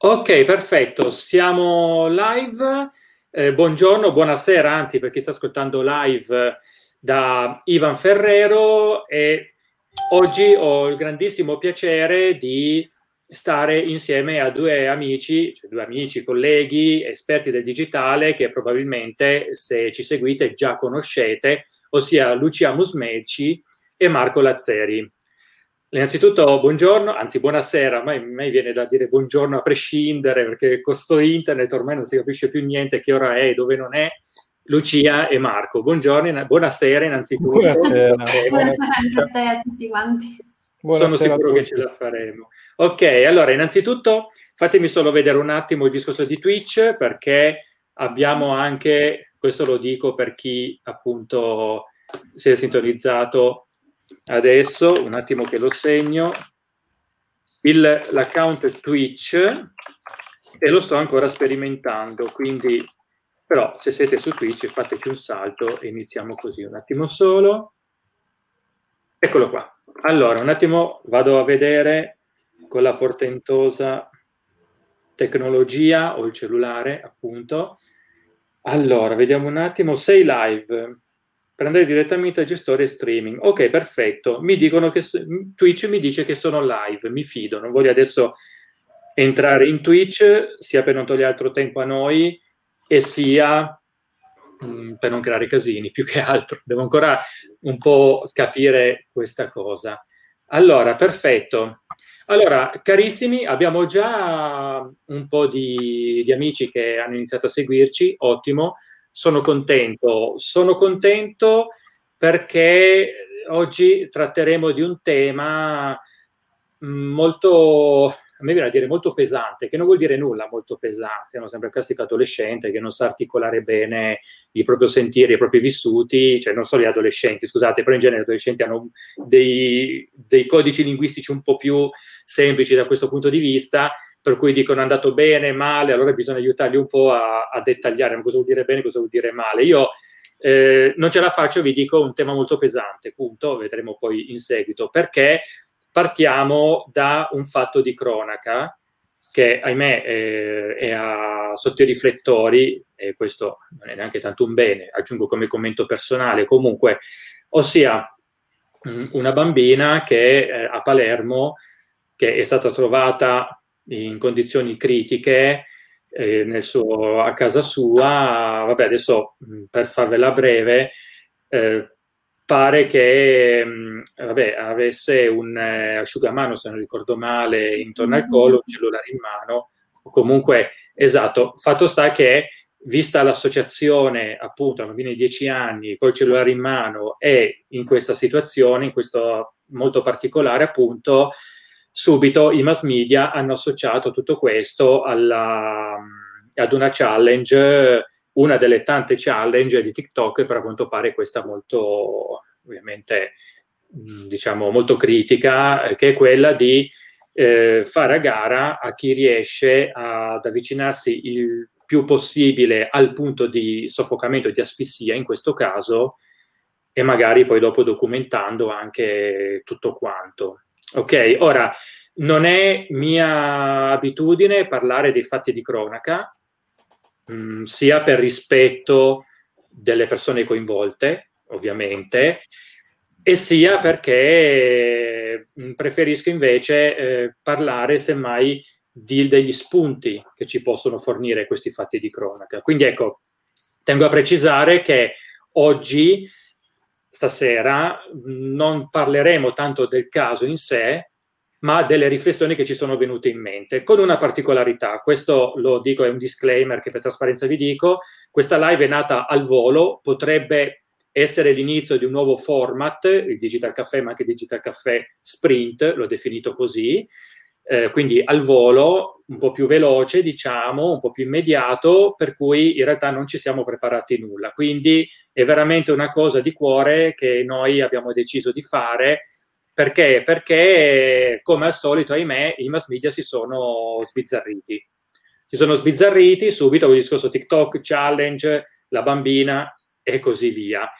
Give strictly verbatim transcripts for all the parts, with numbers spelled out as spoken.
Ok, perfetto, siamo live. Eh, buongiorno, buonasera, anzi, per chi sta ascoltando live da Ivan Ferrero, e oggi ho il grandissimo piacere di stare insieme a due amici, cioè due amici, colleghi, esperti del digitale che probabilmente, se ci seguite, già conoscete, ossia Luciano Smelci e Marco Lazzeri. Innanzitutto buongiorno, anzi buonasera, ma a me viene da dire buongiorno a prescindere perché con sto internet ormai non si capisce più niente che ora è e dove non è. Lucia e Marco, buongiorno, buonasera innanzitutto. Buonasera, buonasera, buonasera anche a te e a tutti quanti. Buonasera, sono sicuro che ce la faremo. Ok, allora innanzitutto fatemi solo vedere un attimo il discorso di Twitch, perché abbiamo anche, questo lo dico per chi appunto si è sintonizzato adesso, un attimo che lo segno, il, l'account Twitch, e lo sto ancora sperimentando, quindi però se siete su Twitch fateci un salto e iniziamo così, un attimo solo, eccolo qua. Allora un attimo vado a vedere con la portentosa tecnologia o il cellulare appunto. Allora vediamo un attimo, sei live, per andare direttamente al gestore streaming. Ok, perfetto. Mi dicono che Twitch mi dice che sono live, mi fido, non voglio adesso entrare in Twitch, sia per non togliere altro tempo a noi e sia mh, per non creare casini, più che altro. Devo ancora un po' capire questa cosa. Allora, perfetto. Allora, carissimi, abbiamo già un po' di, di amici che hanno iniziato a seguirci, ottimo. Sono contento, sono contento perché oggi tratteremo di un tema molto, a me viene a dire molto pesante, che non vuol dire nulla molto pesante, no? Sempre il classico adolescente che non sa articolare bene i propri sentire, i propri vissuti, cioè non solo gli adolescenti, scusate, però in genere gli adolescenti hanno dei, dei codici linguistici un po' più semplici da questo punto di vista, per cui dicono andato bene, male, allora bisogna aiutarli un po' a, a dettagliare, ma cosa vuol dire bene, cosa vuol dire male. Io eh, non ce la faccio, vi dico, un tema molto pesante, punto, vedremo poi in seguito, perché partiamo da un fatto di cronaca che, ahimè, eh, è a, sotto i riflettori, e questo non è neanche tanto un bene, aggiungo come commento personale, comunque, ossia mh, una bambina che eh, a Palermo, che è stata trovata in condizioni critiche eh, nel suo, a casa sua, vabbè adesso mh, per farvela breve, eh, pare che mh, vabbè, avesse un eh, asciugamano, se non ricordo male, intorno al collo, un cellulare in mano, comunque esatto, fatto sta che vista l'associazione appunto a bambini di dieci anni col cellulare in mano e in questa situazione, in questo molto particolare appunto, subito i mass media hanno associato tutto questo alla, ad una challenge, una delle tante challenge di TikTok, per a quanto pare questa molto, ovviamente, diciamo molto critica, che è quella di eh, fare a gara a chi riesce ad avvicinarsi il più possibile al punto di soffocamento, di asfissia in questo caso, e magari poi dopo documentando anche tutto quanto. Ok, ora non è mia abitudine parlare dei fatti di cronaca, mh, sia per rispetto delle persone coinvolte, ovviamente, e sia perché mh, preferisco invece eh, parlare semmai di, degli spunti che ci possono fornire questi fatti di cronaca. Quindi ecco, tengo a precisare che oggi, stasera, non parleremo tanto del caso in sé, ma delle riflessioni che ci sono venute in mente, con una particolarità. Questo lo dico, è un disclaimer che per trasparenza vi dico. Questa live è nata al volo, potrebbe essere l'inizio di un nuovo format, il Digital Caffè, ma anche il Digital Caffè Sprint, l'ho definito così, eh, quindi al volo, un po' più veloce, diciamo, un po' più immediato, per cui in realtà non ci siamo preparati nulla. Quindi è veramente una cosa di cuore che noi abbiamo deciso di fare, perché, perché come al solito, ahimè, i mass media si sono sbizzarriti. Si sono sbizzarriti subito con il discorso TikTok, challenge, la bambina e così via.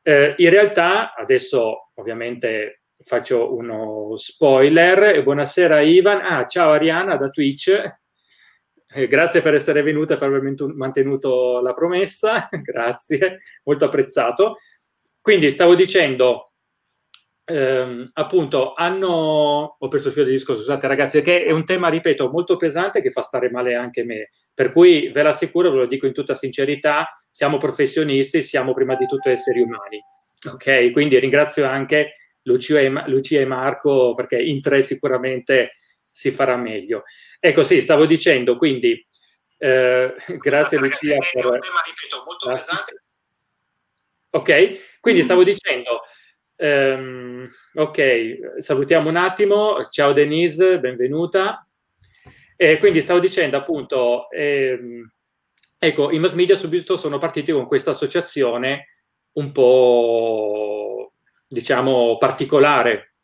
Eh, in realtà, adesso ovviamente faccio uno spoiler. Buonasera Ivan, ah ciao Ariana da Twitch, Eh, grazie per essere venuta e per aver mantenuto la promessa. Grazie, molto apprezzato. Quindi stavo dicendo, ehm, appunto, hanno... Ho perso il filo di discorso, scusate ragazzi, che è un tema, ripeto, molto pesante che fa stare male anche me. Per cui ve l'assicuro, ve lo dico in tutta sincerità, siamo professionisti, siamo prima di tutto esseri umani. Ok? Quindi ringrazio anche Lucia e, Ma- Lucia e Marco, perché in tre sicuramente si farà meglio. Ecco, sì, stavo dicendo, quindi, eh, grazie Lucia. È per... un tema, ripeto, molto ah. pesante. Ok, quindi stavo dicendo, um, ok, salutiamo un attimo, ciao Denise, benvenuta. E quindi stavo dicendo appunto, ehm, ecco, i mass media subito sono partiti con questa associazione un po', diciamo, particolare,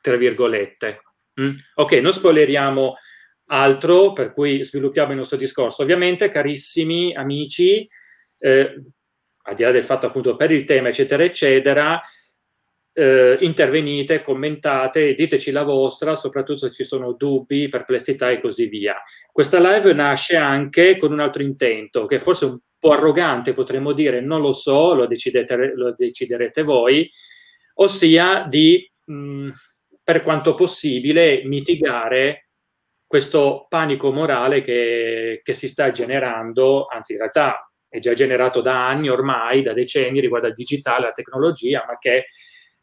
tra virgolette. Mm? Ok, non spoileriamo altro, per cui sviluppiamo il nostro discorso. Ovviamente, carissimi amici, eh, al di là del fatto appunto per il tema eccetera eccetera, eh, intervenite, commentate, diteci la vostra, soprattutto se ci sono dubbi, perplessità e così via. Questa live nasce anche con un altro intento, che forse un po' arrogante potremmo dire, non lo so, lo, decidete, lo deciderete voi, ossia di, mh, per quanto possibile, mitigare questo panico morale che, che si sta generando, anzi in realtà è già generato da anni ormai, da decenni, riguardo al digitale, alla tecnologia, ma che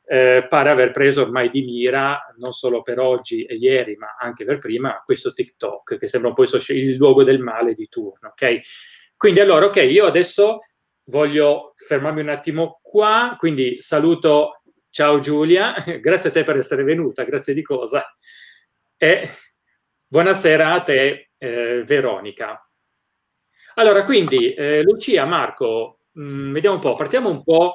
eh, pare aver preso ormai di mira, non solo per oggi e ieri, ma anche per prima, questo TikTok, che sembra un po' il luogo del male di turno, ok? Quindi allora, ok, io adesso voglio fermarmi un attimo qua, quindi saluto, ciao Giulia, grazie a te per essere venuta, grazie di cosa, e buonasera a te eh, Veronica. Allora, quindi, eh, Lucia, Marco, mh, vediamo un po', partiamo un po',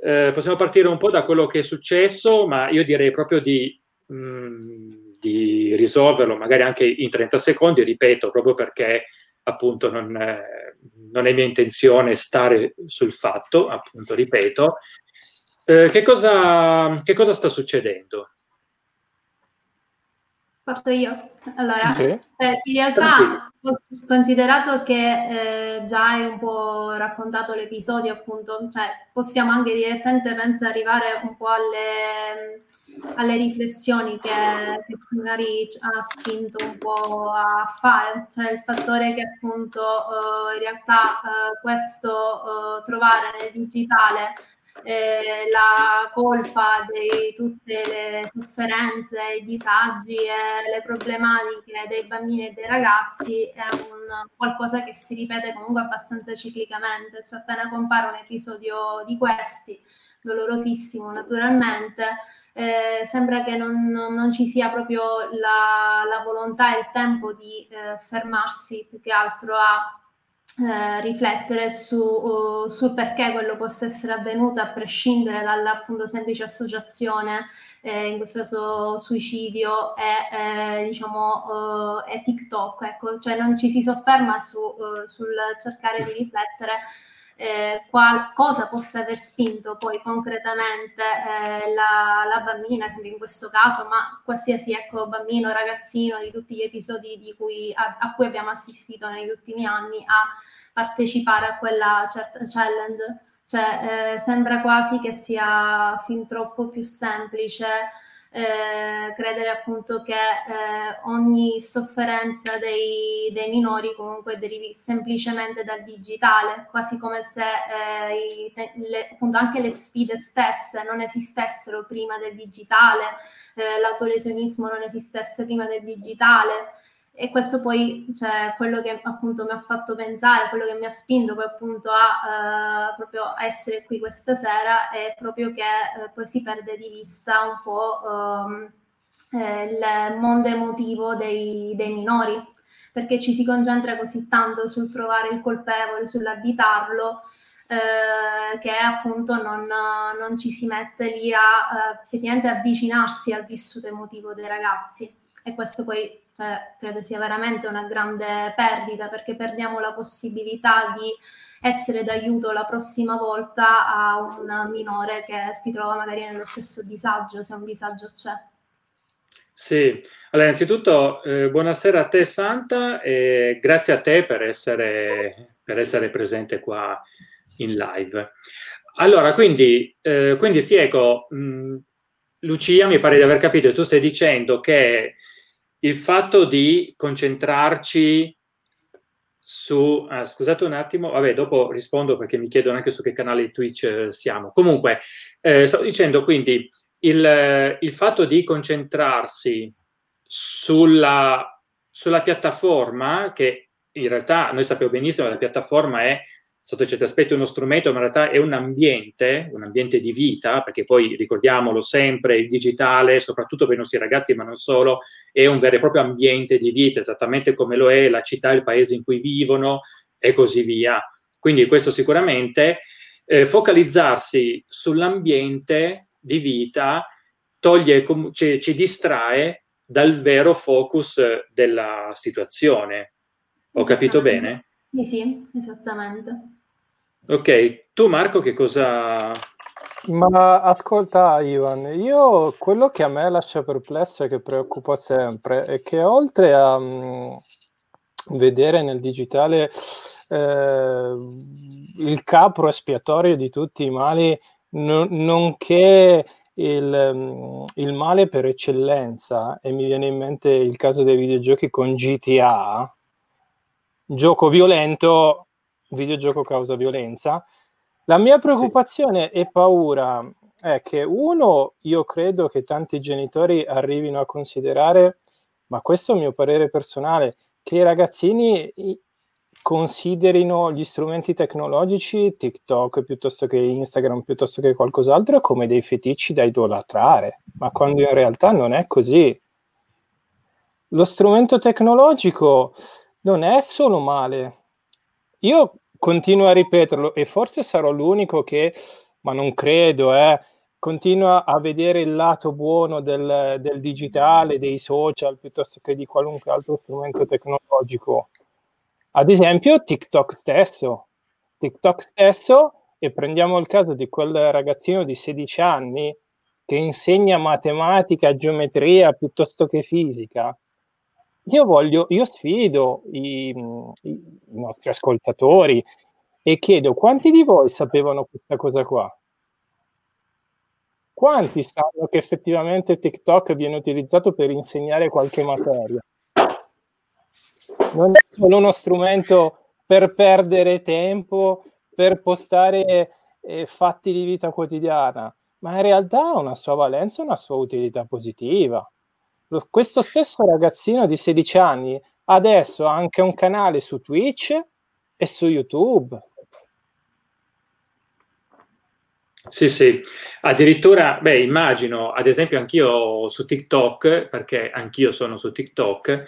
eh, possiamo partire un po' da quello che è successo, ma io direi proprio di, mh, di risolverlo, magari anche in trenta secondi, ripeto, proprio perché appunto non, eh, non è mia intenzione stare sul fatto, appunto, ripeto. Eh, che cosa, che cosa sta succedendo? Parto io. Allora, okay. eh, in realtà, Tranquillo. Considerato che eh, già hai un po' raccontato l'episodio, appunto, cioè possiamo anche direttamente, penso, arrivare un po' alle, alle riflessioni che, che magari ha spinto un po' a fare, cioè il fattore che appunto eh, in realtà eh, questo eh, trovare nel digitale Eh, la colpa di tutte le sofferenze, i disagi e le problematiche dei bambini e dei ragazzi è un qualcosa che si ripete comunque abbastanza ciclicamente, cioè appena compare un episodio di questi, dolorosissimo naturalmente, eh, sembra che non, non ci sia proprio la, la volontà e il tempo di eh, fermarsi più che altro a Eh, riflettere su, uh, sul perché quello possa essere avvenuto, a prescindere dalla appunto semplice associazione, eh, in questo caso suicidio e eh, diciamo uh, e TikTok, ecco, cioè non ci si sofferma su, uh, sul cercare di riflettere eh, qual- cosa possa aver spinto poi concretamente eh, la, la bambina, sempre in questo caso, ma qualsiasi, ecco, bambino, ragazzino, di tutti gli episodi di cui, a, a cui abbiamo assistito negli ultimi anni, a partecipare a quella certa challenge. Cioè eh, sembra quasi che sia fin troppo più semplice Eh, credere appunto che eh, ogni sofferenza dei, dei minori comunque derivi semplicemente dal digitale, quasi come se eh, i, le, appunto anche le sfide stesse non esistessero prima del digitale, eh, l'autolesionismo non esistesse prima del digitale. E questo poi, cioè, quello che appunto mi ha fatto pensare, quello che mi ha spinto poi appunto a eh, proprio a essere qui questa sera, è proprio che eh, poi si perde di vista un po' eh, il mondo emotivo dei, dei minori, perché ci si concentra così tanto sul trovare il colpevole, sull'additarlo, Eh, che appunto non, non ci si mette lì a eh, effettivamente avvicinarsi al vissuto emotivo dei ragazzi. E questo poi, cioè, credo sia veramente una grande perdita, perché perdiamo la possibilità di essere d'aiuto la prossima volta a un minore che si trova magari nello stesso disagio, se un disagio c'è. Sì, allora innanzitutto eh, buonasera a te Santa e grazie a te per essere, per essere presente qua in live. Allora, quindi, eh, quindi sì, ecco, mh, Lucia mi pare di aver capito, tu stai dicendo che il fatto di concentrarci su... Ah, scusate un attimo, vabbè, dopo rispondo perché mi chiedono anche su che canale di Twitch siamo. Comunque, eh, stavo dicendo quindi... Il, il fatto di concentrarsi sulla, sulla piattaforma, che in realtà noi sappiamo benissimo che la piattaforma è sotto certi aspetti uno strumento, ma in realtà è un ambiente, un ambiente di vita, perché poi ricordiamolo sempre, il digitale, soprattutto per i nostri ragazzi, ma non solo, è un vero e proprio ambiente di vita, esattamente come lo è la città, il paese in cui vivono e così via. Quindi questo sicuramente, eh, focalizzarsi sull'ambiente di vita toglie, ci, ci distrae dal vero focus della situazione. Ho capito bene? Sì, sì, esattamente. Ok, tu Marco che cosa... Ma ascolta Ivan, io quello che a me lascia perplesso e che preoccupa sempre è che oltre a um, vedere nel digitale eh, il capro espiatorio di tutti i mali, Non, nonché il, il male per eccellenza, e mi viene in mente il caso dei videogiochi con G T A, gioco violento, videogioco causa violenza. La mia preoccupazione sì. e paura è che uno, io credo che tanti genitori arrivino a considerare, ma questo è il mio parere personale, che i ragazzini considerino gli strumenti tecnologici, TikTok piuttosto che Instagram, piuttosto che qualcos'altro, come dei feticci da idolatrare, ma quando in realtà non è così. Lo strumento tecnologico non è solo male. Io continuo a ripeterlo, e forse sarò l'unico che, ma non credo, eh, continua a vedere il lato buono del, del digitale, dei social, piuttosto che di qualunque altro strumento tecnologico. Ad esempio TikTok stesso, TikTok stesso, e prendiamo il caso di quel ragazzino di sedici anni che insegna matematica, geometria piuttosto che fisica. Io voglio, io sfido i, i nostri ascoltatori e chiedo: quanti di voi sapevano questa cosa qua? Quanti sanno che effettivamente TikTok viene utilizzato per insegnare qualche materia? Non è solo uno strumento per perdere tempo, per postare eh, fatti di vita quotidiana, ma in realtà ha una sua valenza, una sua utilità positiva. Questo stesso ragazzino di sedici anni adesso ha anche un canale su Twitch e su YouTube. Sì, sì. Addirittura, beh, immagino, ad esempio anch'io su TikTok, perché anch'io sono su TikTok,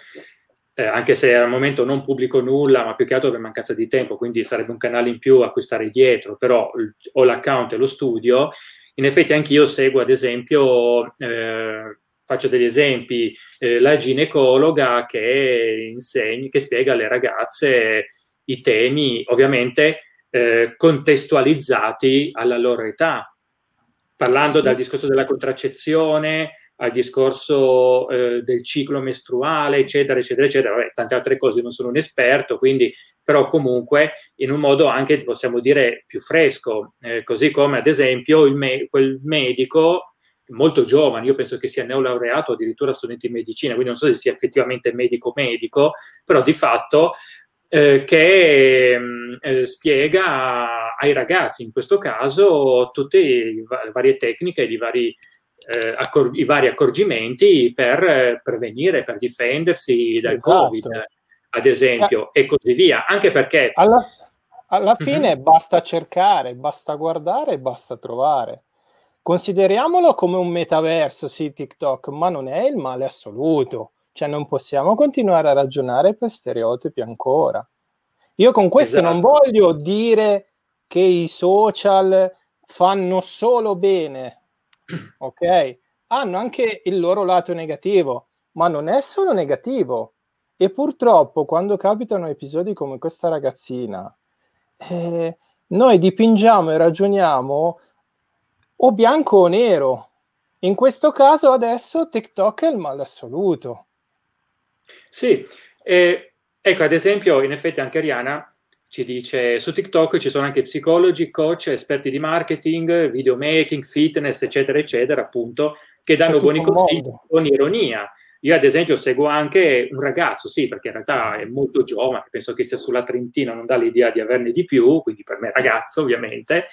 Eh, anche se al momento non pubblico nulla, ma più che altro per mancanza di tempo, quindi sarebbe un canale in più a cui stare dietro, però ho l'account e lo studio. In effetti anche io seguo, ad esempio, eh, faccio degli esempi, eh, la ginecologa che insegna, che spiega alle ragazze i temi, ovviamente eh, contestualizzati alla loro età, parlando sì. dal discorso della contraccezione al discorso eh, del ciclo mestruale, eccetera, eccetera, eccetera. Vabbè, tante altre cose, non sono un esperto, quindi, però comunque in un modo anche, possiamo dire, più fresco, eh, così come ad esempio il me- quel medico molto giovane, io penso che sia neolaureato, addirittura studente in medicina, quindi non so se sia effettivamente medico-medico, però di fatto eh, che eh, spiega ai ragazzi, in questo caso, tutte le varie tecniche, i vari Eh, accor- i vari accorgimenti per eh, prevenire, per difendersi dal esatto. Covid, ad esempio, eh, e così via, anche perché alla, alla fine mm-hmm. basta cercare, basta guardare, basta trovare. Consideriamolo come un metaverso, sì, TikTok, ma non è il male assoluto, cioè non possiamo continuare a ragionare per stereotipi ancora. Io con questo esatto. non voglio dire che i social fanno solo bene, ok? Hanno anche il loro lato negativo, ma non è solo negativo, e purtroppo quando capitano episodi come questa ragazzina eh, noi dipingiamo e ragioniamo o bianco o nero, In questo caso adesso TikTok è il male assoluto. Sì, eh, ecco, ad esempio, in effetti anche Ariana ci dice, su TikTok ci sono anche psicologi, coach, esperti di marketing, videomaking, fitness, eccetera, eccetera, appunto, che danno buoni consigli con ironia. Io ad esempio seguo anche un ragazzo, sì, perché in realtà è molto giovane, penso che sia sulla trentina, non dà l'idea di averne di più, quindi per me ragazzo ovviamente,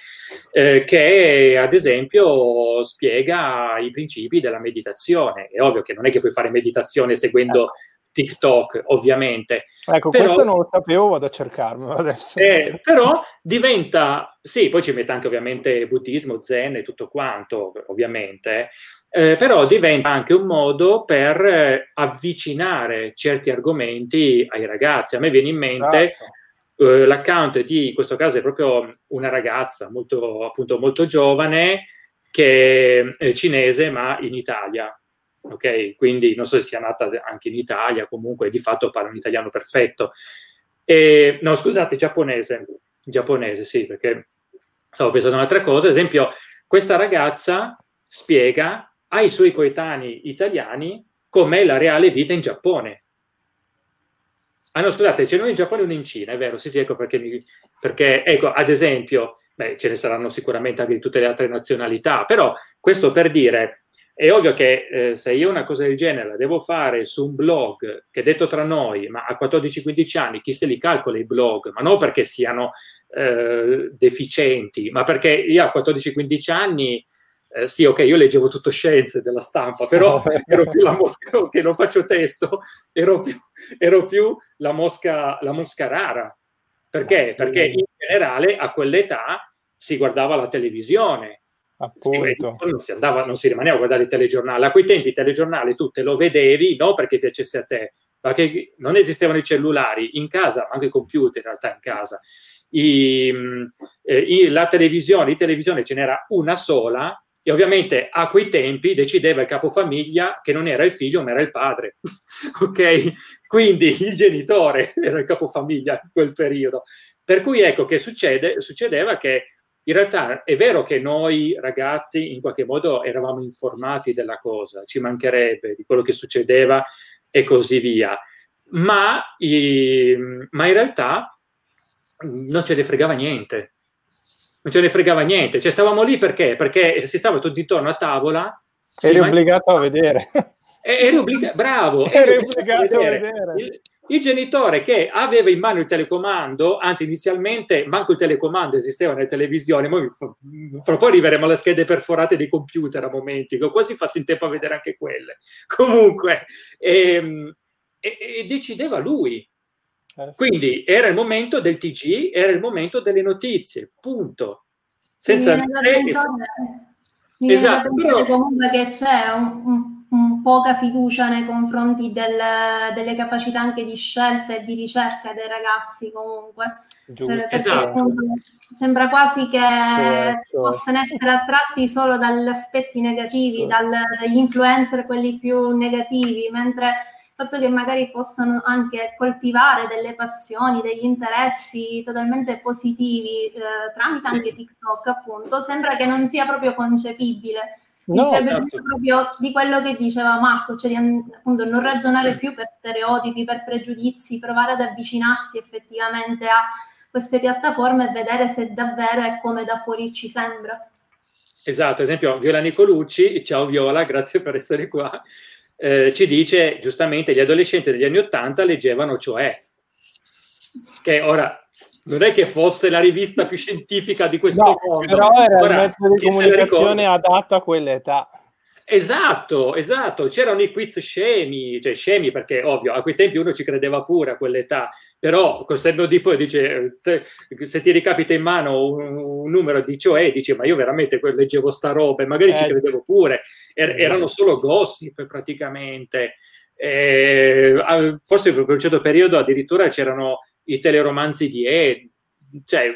eh, che ad esempio spiega i principi della meditazione. È ovvio che non è che puoi fare meditazione seguendo... TikTok, ovviamente. Ecco, però, questo non lo sapevo, vado a cercarmelo adesso. Eh, però diventa, sì, poi ci mette anche ovviamente buddismo, zen e tutto quanto, ovviamente, eh, però diventa anche un modo per avvicinare certi argomenti ai ragazzi. A me viene in mente eh, l'account di, in questo caso è proprio una ragazza molto, appunto, molto giovane, che è cinese ma in Italia. Ok, quindi non so se sia nata anche in Italia, comunque di fatto parla un italiano perfetto. E, no, scusate, giapponese, giapponese, sì, perché stavo pensando a un'altra cosa. Ad esempio, questa ragazza spiega ai suoi coetanei italiani com'è la reale vita in Giappone. Ah no, scusate, c'è uno in Giappone e uno in Cina, è vero? Sì, sì, ecco perché, mi, perché ecco, ad esempio, beh, ce ne saranno sicuramente anche di tutte le altre nazionalità, però questo per dire... È ovvio che eh, se io una cosa del genere la devo fare su un blog, che detto tra noi, ma a quattordici quindici anni chi se li calcola i blog, ma non perché siano eh, deficienti, ma perché io a quattordici quindici anni, eh, sì ok, io leggevo tutto scienze della stampa, però ero più la mosca, che okay, non faccio testo, ero più, ero più la, mosca, la mosca rara. Perché? Sì. Perché in generale a quell'età si guardava la televisione. Appunto. Non si andava, non si rimaneva a guardare il telegiornale. A quei tempi il telegiornale tu te lo vedevi non perché piacesse a te, ma che non esistevano i cellulari in casa, anche i computer in realtà in casa. I, eh, i, la televisione, in televisione ce n'era una sola e ovviamente a quei tempi decideva il capofamiglia che non era il figlio ma era il padre. Ok? Quindi il genitore era il capofamiglia in quel periodo. Per cui ecco che succede, succedeva che in realtà è vero che noi ragazzi in qualche modo eravamo informati della cosa, ci mancherebbe, di quello che succedeva e così via, ma, i, ma in realtà non ce ne fregava niente, non ce ne fregava niente, cioè stavamo lì perché? Perché si stava tutti intorno a tavola. Eri man... obbligato a vedere. Eri obbligato, bravo. Eri obbligato a vedere. A vedere. Il... Il genitore che aveva in mano il telecomando, anzi inizialmente manco il telecomando esisteva nelle televisioni, fra poi arriveremo alle schede perforate dei computer a momenti, che ho quasi fatto in tempo a vedere anche quelle. Comunque, e, e, e decideva lui. Quindi era il momento del T G, era il momento delle notizie, punto. Senza... Mi esatto, però... comunque che c'è un, un, un poca fiducia nei confronti del, delle capacità anche di scelta e di ricerca dei ragazzi comunque. Giusto, esatto. Sembra quasi che certo. possano essere attratti solo dagli aspetti negativi, certo. dagli influencer quelli più negativi, mentre il fatto che magari possano anche coltivare delle passioni, degli interessi totalmente positivi eh, tramite sì. anche TikTok, appunto, sembra che non sia proprio concepibile. No, mi sembra certo. proprio di quello che diceva Marco, cioè di appunto non ragionare più per stereotipi, per pregiudizi, provare ad avvicinarsi effettivamente a queste piattaforme e vedere se davvero è come da fuori ci sembra. Esatto, ad esempio Viola Nicolucci, ciao Viola, grazie per essere qua. Eh, ci dice giustamente gli adolescenti degli anni ottanta leggevano Cioè, che ora non è che fosse la rivista più scientifica di questo no, mondo, però era ora, il mezzo di comunicazione adatto a quell'età. Esatto, esatto, c'erano i quiz scemi, cioè scemi perché ovvio a quei tempi uno ci credeva pure a quell'età, però col senno di poi dice te, se ti ricapita in mano un, un numero di Cioè dice ma io veramente leggevo sta roba e magari eh. ci credevo pure, er, erano solo gossip praticamente, e, forse per un certo periodo addirittura c'erano i teleromanzi di E, cioè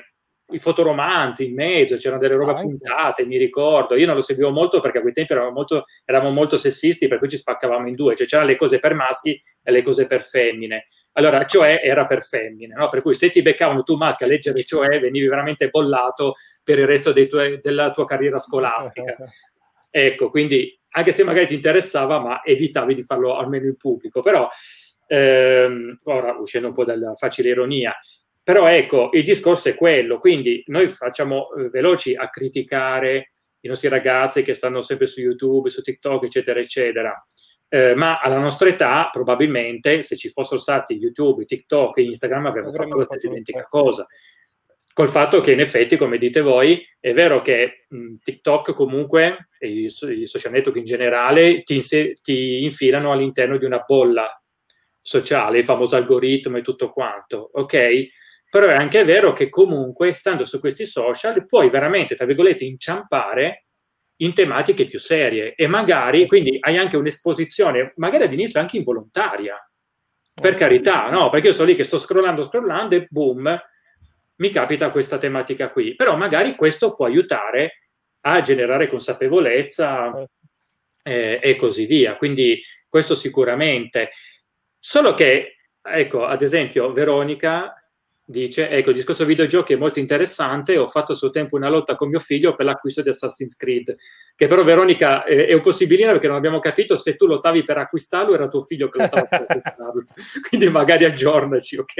i fotoromanzi in mezzo, c'erano delle robe puntate, mi ricordo, io non lo seguivo molto perché a quei tempi eravamo molto, eravamo molto sessisti, per cui ci spaccavamo in due, cioè c'erano le cose per maschi e le cose per femmine, allora Cioè era per femmine, no? Per cui se ti beccavano tu maschio a leggere Cioè venivi veramente bollato per il resto dei tuoi, della tua carriera scolastica, ecco, quindi anche se magari ti interessava, ma evitavi di farlo almeno in pubblico. Però, ehm, ora uscendo un po' dalla facile ironia, però ecco, il discorso è quello. Quindi noi facciamo eh, veloci a criticare i nostri ragazzi che stanno sempre su YouTube, su TikTok, eccetera, eccetera. Eh, ma alla nostra età, probabilmente, se ci fossero stati YouTube, TikTok e Instagram, avremmo fatto la stessa identica cosa. Col fatto che, in effetti, come dite voi, è vero che mh, TikTok comunque, e i, i social network in generale, ti, inse- ti infilano all'interno di una bolla sociale, il famoso algoritmo e tutto quanto, ok? Però è anche vero che comunque, stando su questi social, puoi veramente, tra virgolette, inciampare in tematiche più serie e magari quindi hai anche un'esposizione magari all'inizio anche involontaria, per carità, no? Perché io sono lì che sto scrollando scrollando e boom, mi capita questa tematica qui, però magari questo può aiutare a generare consapevolezza eh, e così via, quindi questo sicuramente. Solo che, ecco, ad esempio Veronica dice, ecco, il discorso videogiochi è molto interessante, ho fatto a suo tempo una lotta con mio figlio per l'acquisto di Assassin's Creed, che però Veronica eh, è un possibilino perché non abbiamo capito se tu lottavi per acquistarlo era tuo figlio che lottava per acquistarlo, quindi magari aggiornaci, ok?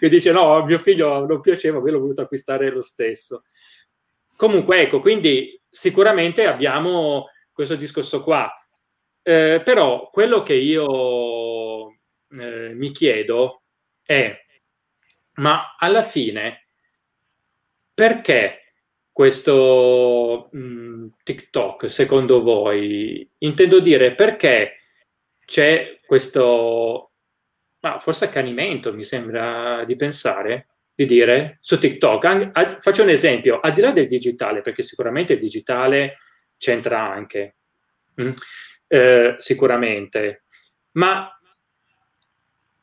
E dice no, mio figlio non piaceva, io l'ho voluto acquistare lo stesso. Comunque ecco, quindi sicuramente abbiamo questo discorso qua, eh, però quello che io eh, mi chiedo è: ma alla fine, perché questo mh, TikTok, secondo voi? Intendo dire, perché c'è questo, ma forse accanimento, mi sembra di pensare, di dire, su TikTok. An- a- faccio un esempio, al di là del digitale, perché sicuramente il digitale c'entra anche, mm? eh, sicuramente. Ma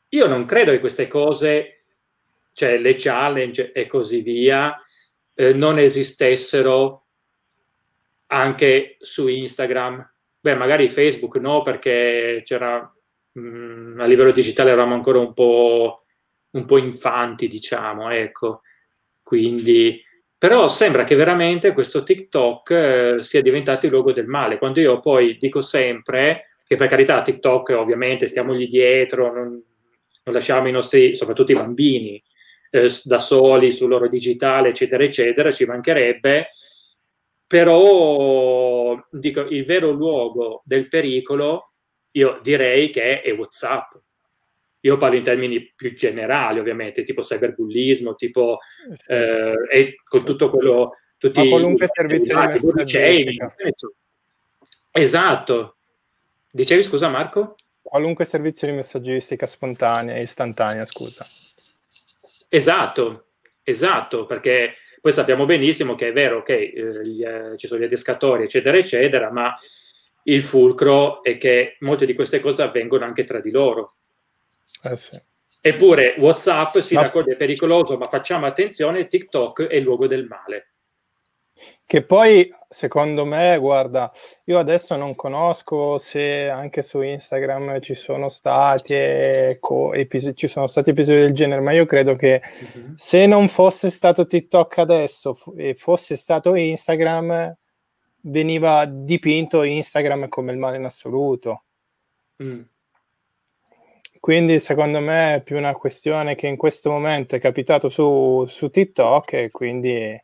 io non credo che queste cose, cioè le challenge e così via, eh, non esistessero anche su Instagram. Beh, magari Facebook no, perché c'era mh, a livello digitale eravamo ancora un po', un po' infanti, diciamo, ecco. Quindi, però sembra che veramente questo TikTok eh, sia diventato il luogo del male. Quando io poi dico sempre, che per carità TikTok ovviamente stiamogli dietro, non, non lasciamo i nostri, soprattutto i bambini, da soli sul loro digitale eccetera eccetera, ci mancherebbe, però dico, il vero luogo del pericolo io direi che è WhatsApp. Io parlo in termini più generali ovviamente, tipo cyberbullismo, tipo sì. eh, e con tutto quello, tutti ma qualunque servizio di messaggistica. Esatto, dicevi, scusa Marco? Qualunque servizio di messaggistica spontanea, istantanea, scusa. Esatto, esatto, perché poi sappiamo benissimo che è vero che eh, gli, eh, ci sono gli adescatori eccetera eccetera, ma il fulcro è che molte di queste cose avvengono anche tra di loro. Eh sì. Eppure WhatsApp si ma... raccoglie è pericoloso, ma facciamo attenzione, TikTok è il luogo del male. Che poi, secondo me, guarda, io adesso non conosco se anche su Instagram ci sono stati eco, epis- ci sono stati episodi del genere, ma io credo che mm-hmm. se non fosse stato TikTok adesso f- e fosse stato Instagram, veniva dipinto Instagram come il male in assoluto. Mm. Quindi secondo me è più una questione che in questo momento è capitato su, su TikTok e quindi...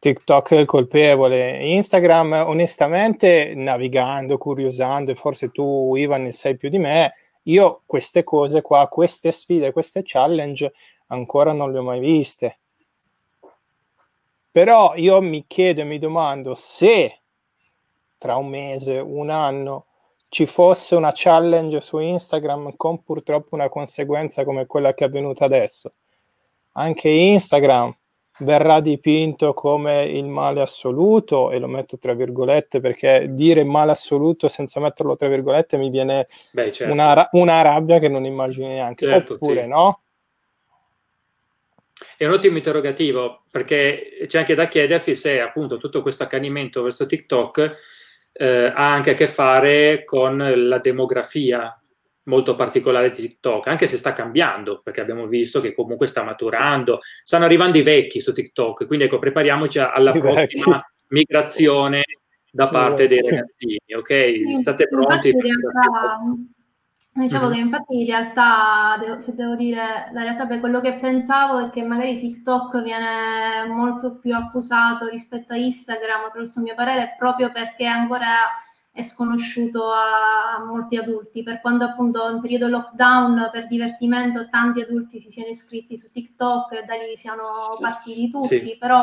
TikTok è il colpevole. Instagram, onestamente, navigando, curiosando, e forse tu, Ivan, ne sai più di me, io queste cose qua, queste sfide, queste challenge, ancora non le ho mai viste. Però io mi chiedo e mi domando se tra un mese, un anno, ci fosse una challenge su Instagram con purtroppo una conseguenza come quella che è avvenuta adesso. Anche Instagram verrà dipinto come il male assoluto, e lo metto tra virgolette perché dire male assoluto senza metterlo tra virgolette mi viene Beh, certo. una, una rabbia che non immagino neanche, certo, oppure sì. No? È un ottimo interrogativo, perché c'è anche da chiedersi se appunto tutto questo accanimento verso TikTok eh, ha anche a che fare con la demografia molto particolare di TikTok, anche se sta cambiando, perché abbiamo visto che comunque sta maturando, stanno arrivando i vecchi su TikTok, quindi ecco, prepariamoci alla I prossima vecchi. migrazione da parte dei ragazzini, ok? Sì, state pronti? Per realtà, diciamo mm-hmm. che infatti in realtà, devo, se devo dire la realtà, per quello che pensavo è che magari TikTok viene molto più accusato rispetto a Instagram, per questo mio parere, proprio perché ancora è sconosciuto a molti adulti, per quando appunto in periodo lockdown per divertimento tanti adulti si siano iscritti su TikTok e da lì siano partiti tutti, sì. Però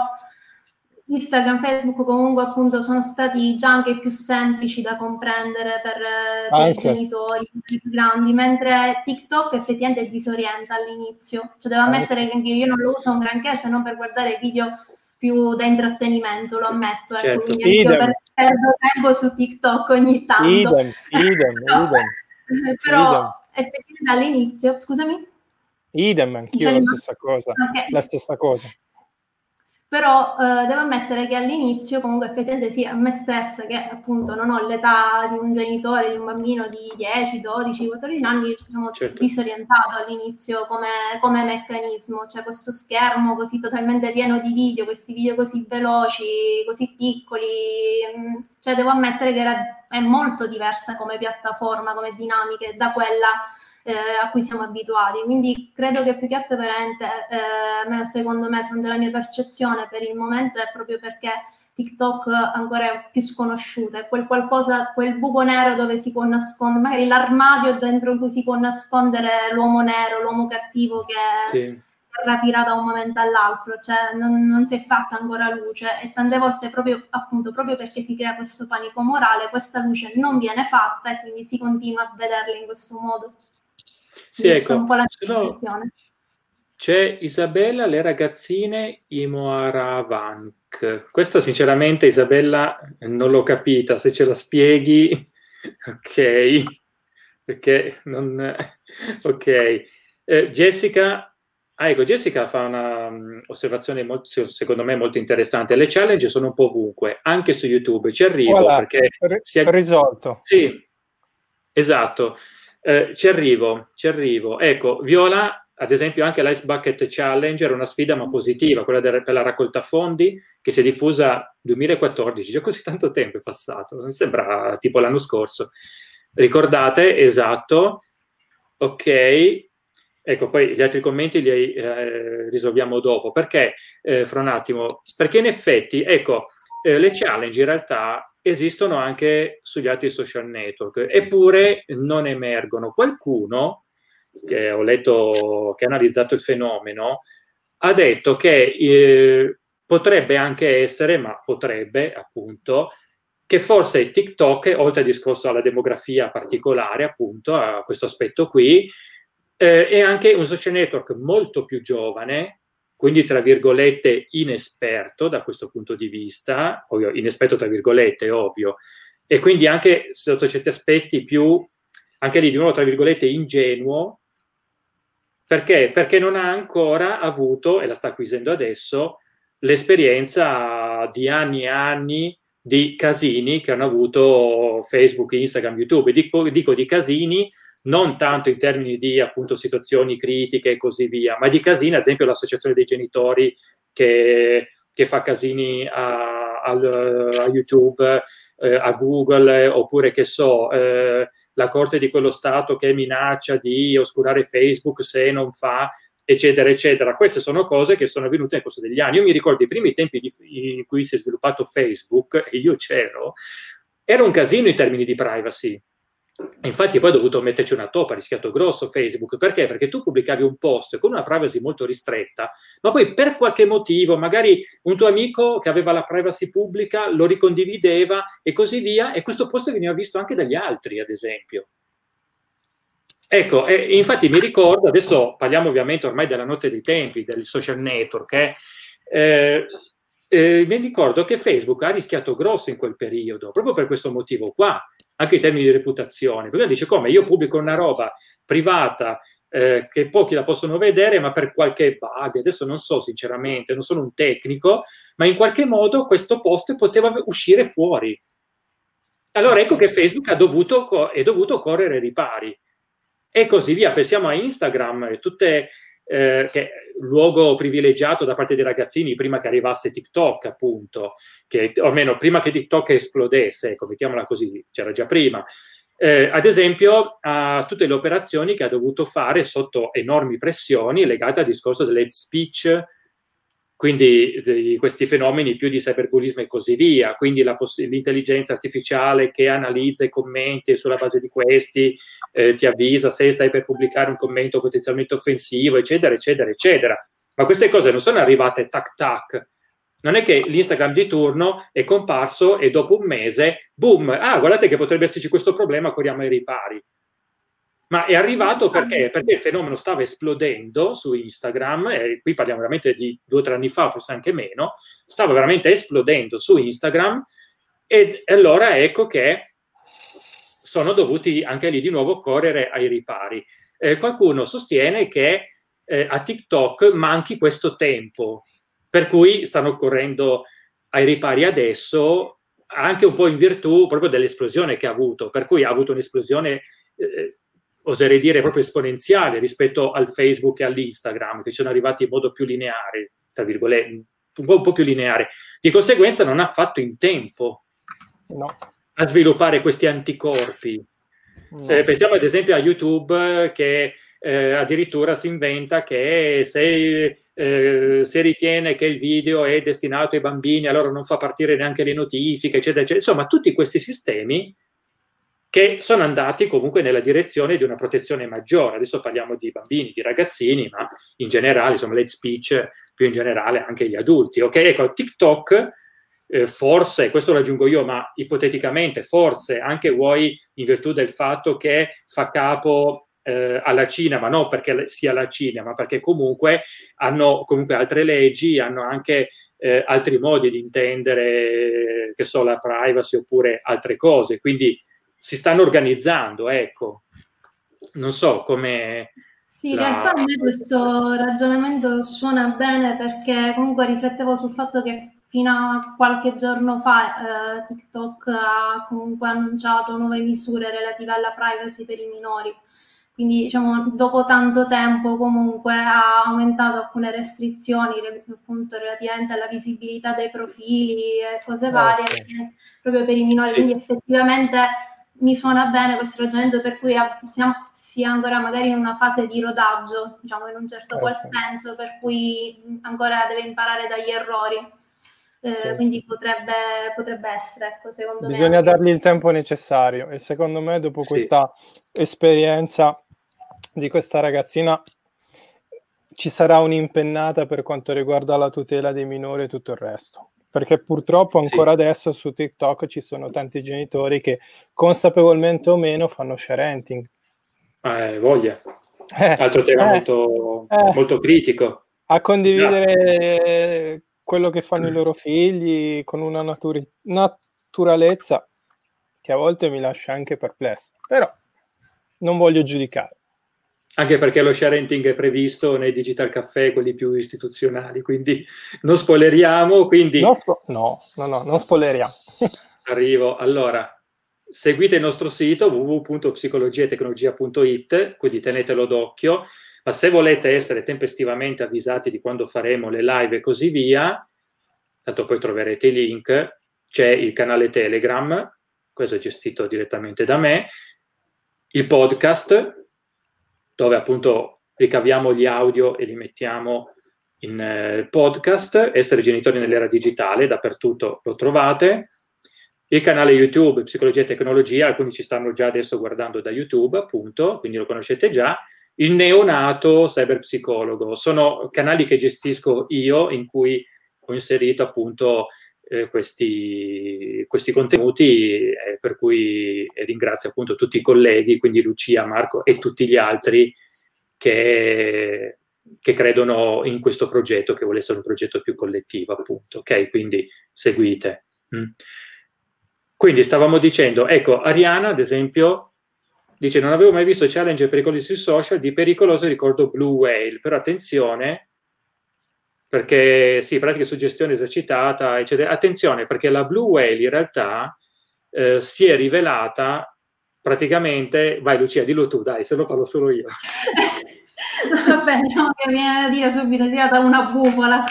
Instagram, Facebook comunque appunto sono stati già anche più semplici da comprendere per, per ah, i genitori più grandi, mentre TikTok effettivamente disorienta all'inizio, cioè devo ammettere ah, che anche io non lo uso un granché se non per guardare video più da intrattenimento, lo ammetto, ecco, certo. Quindi anche io per, perdo tempo su TikTok ogni tanto. Idem, idem, però, idem. Però effettivamente dall'inizio, scusami? Idem, anch'io la stessa cosa, okay. la stessa cosa. Però eh, devo ammettere che all'inizio comunque effettivamente sì, a me stessa che appunto non ho l'età di un genitore, di un bambino di dieci, dodici, quattordici anni, diciamo certo. disorientato all'inizio come, come meccanismo, cioè questo schermo così totalmente pieno di video, questi video così veloci, così piccoli, cioè devo ammettere che era, è molto diversa come piattaforma, come dinamiche da quella Eh, a cui siamo abituati, quindi credo che più che altro veramente, eh, almeno secondo me, secondo la mia percezione per il momento, è proprio perché TikTok ancora è più sconosciuta, è quel qualcosa, quel buco nero dove si può nascondere, magari l'armadio dentro cui si può nascondere l'uomo nero, l'uomo cattivo che sì. rapirà da un momento all'altro, cioè non, non si è fatta ancora luce e tante volte proprio appunto proprio perché si crea questo panico morale, questa luce non viene fatta e quindi si continua a vederla in questo modo. Sì, ecco. Un po' la no, c'è Isabella, le ragazzine Imoaravank. Questa sinceramente Isabella non l'ho capita, se ce la spieghi, ok, perché non... ok. Eh, Jessica, ah, ecco, Jessica fa una um, osservazione molto, secondo me molto interessante. Le challenge sono un po' ovunque, anche su YouTube, ci arrivo voilà, perché... R- si è risolto. Sì, esatto. Eh, ci arrivo, ci arrivo. Ecco, Viola, ad esempio, anche l'Ice Bucket Challenge era una sfida ma positiva, quella de- per la raccolta fondi, che si è diffusa duemilaquattordici, già così tanto tempo è passato, mi sembra tipo l'anno scorso. Ricordate? Esatto. Ok. Ecco, poi gli altri commenti li eh, risolviamo dopo. Perché, eh, fra un attimo, perché in effetti, ecco, eh, le challenge in realtà esistono anche sugli altri social network, eppure non emergono. Qualcuno, che ho letto, che ha analizzato il fenomeno, ha detto che eh, potrebbe anche essere, ma potrebbe appunto, che forse TikTok, oltre al discorso alla demografia particolare, appunto, a questo aspetto qui, eh, è anche un social network molto più giovane, quindi tra virgolette inesperto da questo punto di vista, ovvio, inesperto tra virgolette, ovvio, e quindi anche sotto certi aspetti più, anche lì di nuovo tra virgolette ingenuo, perché? Perché non ha ancora avuto, e la sta acquisendo adesso, l'esperienza di anni e anni di casini che hanno avuto Facebook, Instagram, YouTube, dico, dico di casini, non tanto in termini di appunto situazioni critiche e così via, ma di casini, ad esempio l'associazione dei genitori che, che fa casini a, a, a YouTube, eh, a Google, eh, oppure che so, eh, la corte di quello stato che minaccia di oscurare Facebook se non fa, eccetera, eccetera. Queste sono cose che sono avvenute nel corso degli anni. Io mi ricordo i primi tempi di, in cui si è sviluppato Facebook, e io c'ero, era un casino in termini di privacy. Infatti poi ho dovuto metterci una toppa, ha rischiato grosso Facebook, perché? Perché tu pubblicavi un post con una privacy molto ristretta, ma poi per qualche motivo magari un tuo amico che aveva la privacy pubblica lo ricondivideva e così via, e questo post veniva visto anche dagli altri, ad esempio. Ecco, e infatti mi ricordo, adesso parliamo ovviamente ormai della notte dei tempi, del social network, eh, eh Eh, mi ricordo che Facebook ha rischiato grosso in quel periodo, proprio per questo motivo qua, anche in termini di reputazione, perché dice come io pubblico una roba privata eh, che pochi la possono vedere, ma per qualche bug, adesso non so sinceramente, non sono un tecnico, ma in qualche modo questo post poteva uscire fuori. Allora ecco che Facebook ha dovuto, co- è dovuto correre ai ripari e così via. Pensiamo a Instagram, tutte eh, che è luogo privilegiato da parte dei ragazzini prima che arrivasse TikTok, appunto, che, o almeno prima che TikTok esplodesse, ecco, mettiamola così, c'era già prima. Eh, ad esempio, a tutte le operazioni che ha dovuto fare sotto enormi pressioni legate al discorso dell'hate speech, quindi di questi fenomeni più di cyberbullismo e così via, quindi la poss- l'intelligenza artificiale che analizza i commenti e sulla base di questi eh, ti avvisa se stai per pubblicare un commento potenzialmente offensivo, eccetera, eccetera, eccetera. Ma queste cose non sono arrivate tac tac. Non è che l'Instagram di turno è comparso e dopo un mese, boom, ah, guardate che potrebbe esserci questo problema, corriamo ai ripari. Ma è arrivato perché? Perché il fenomeno stava esplodendo su Instagram, e qui parliamo veramente di due o tre anni fa, forse anche meno, stava veramente esplodendo su Instagram, e allora ecco che sono dovuti anche lì di nuovo correre ai ripari. Eh, qualcuno sostiene che eh, a TikTok manchi questo tempo, per cui stanno correndo ai ripari adesso, anche un po' in virtù proprio dell'esplosione che ha avuto, per cui ha avuto un'esplosione... Eh, oserei dire proprio esponenziale rispetto al Facebook e all'Instagram, che ci sono arrivati in modo più lineare, tra virgolette, un po', un po' più lineare. Di conseguenza non ha fatto in tempo no. a sviluppare questi anticorpi. No. Eh, pensiamo ad esempio a YouTube, che eh, addirittura si inventa che se, eh, se ritiene che il video è destinato ai bambini, allora non fa partire neanche le notifiche, eccetera, eccetera. Insomma, tutti questi sistemi che sono andati comunque nella direzione di una protezione maggiore. Adesso parliamo di bambini, di ragazzini, ma in generale, insomma, l'hate speech, più in generale anche gli adulti. Ok, ecco, TikTok, eh, forse, questo lo aggiungo io, ma ipoteticamente, forse anche voi, in virtù del fatto che fa capo eh, alla Cina, ma non perché sia la Cina, ma perché comunque hanno comunque altre leggi, hanno anche... Eh, altri modi di intendere, che so, la privacy oppure altre cose. Quindi si stanno organizzando, ecco. Non so come... Sì, in realtà a me questo ragionamento suona bene, perché comunque riflettevo sul fatto che fino a qualche giorno fa eh, TikTok ha comunque annunciato nuove misure relative alla privacy per i minori. Quindi, diciamo, dopo tanto tempo comunque ha aumentato alcune restrizioni appunto relativamente alla visibilità dei profili e cose varie, oh, sì. proprio per i minori. Sì. Quindi effettivamente... mi suona bene questo ragionamento, per cui siamo, sia ancora magari in una fase di rodaggio, diciamo, in un certo eh, qual sì. senso, per cui ancora deve imparare dagli errori. Eh, sì, quindi sì. Potrebbe, potrebbe essere, ecco, secondo Bisogna me. Bisogna dargli il tempo necessario, e secondo me dopo sì. questa esperienza di questa ragazzina ci sarà un'impennata per quanto riguarda la tutela dei minori e tutto il resto. Perché purtroppo ancora sì. adesso su TikTok ci sono tanti genitori che, consapevolmente o meno, fanno sharenting. Eh, voglia. Eh, Altro tema eh, molto, eh, molto critico. A condividere esatto. quello che fanno mm. i loro figli con una naturi- naturalezza che a volte mi lascia anche perplesso. Però non voglio giudicare. Anche perché lo sharenting è previsto nei Digital Caffè, quelli più istituzionali, quindi non spoileriamo. Quindi... No, no, no, no, non spoileriamo. Arrivo. Allora, seguite il nostro sito w w w punto psicologia e tecnologia punto i t, quindi tenetelo d'occhio. Ma se volete essere tempestivamente avvisati di quando faremo le live e così via, tanto poi troverete i link, c'è il canale Telegram, questo è gestito direttamente da me, il podcast, dove appunto ricaviamo gli audio e li mettiamo in eh, podcast, Essere Genitori nell'Era Digitale, dappertutto lo trovate, il canale YouTube Psicologia e Tecnologia, alcuni ci stanno già adesso guardando da YouTube, appunto, quindi lo conoscete già, il neonato Cyberpsicologo, sono canali che gestisco io, in cui ho inserito appunto eh, questi, questi contenuti, eh, per cui ringrazio appunto tutti i colleghi, quindi Lucia, Marco e tutti gli altri che, che credono in questo progetto, che vuole essere un progetto più collettivo, appunto. Ok, quindi seguite. Mm. Quindi stavamo dicendo, ecco, Ariana ad esempio dice: non avevo mai visto challenge e pericoli sui social, di pericoloso ricordo Blue Whale, però attenzione, perché sì, pratica suggestione esercitata, eccetera. Attenzione, perché la Blue Whale in realtà eh, si è rivelata praticamente... Vai Lucia, dillo tu, dai, se no parlo solo io. No, vabbè, no, che viene da dire subito, è tirata una bufala.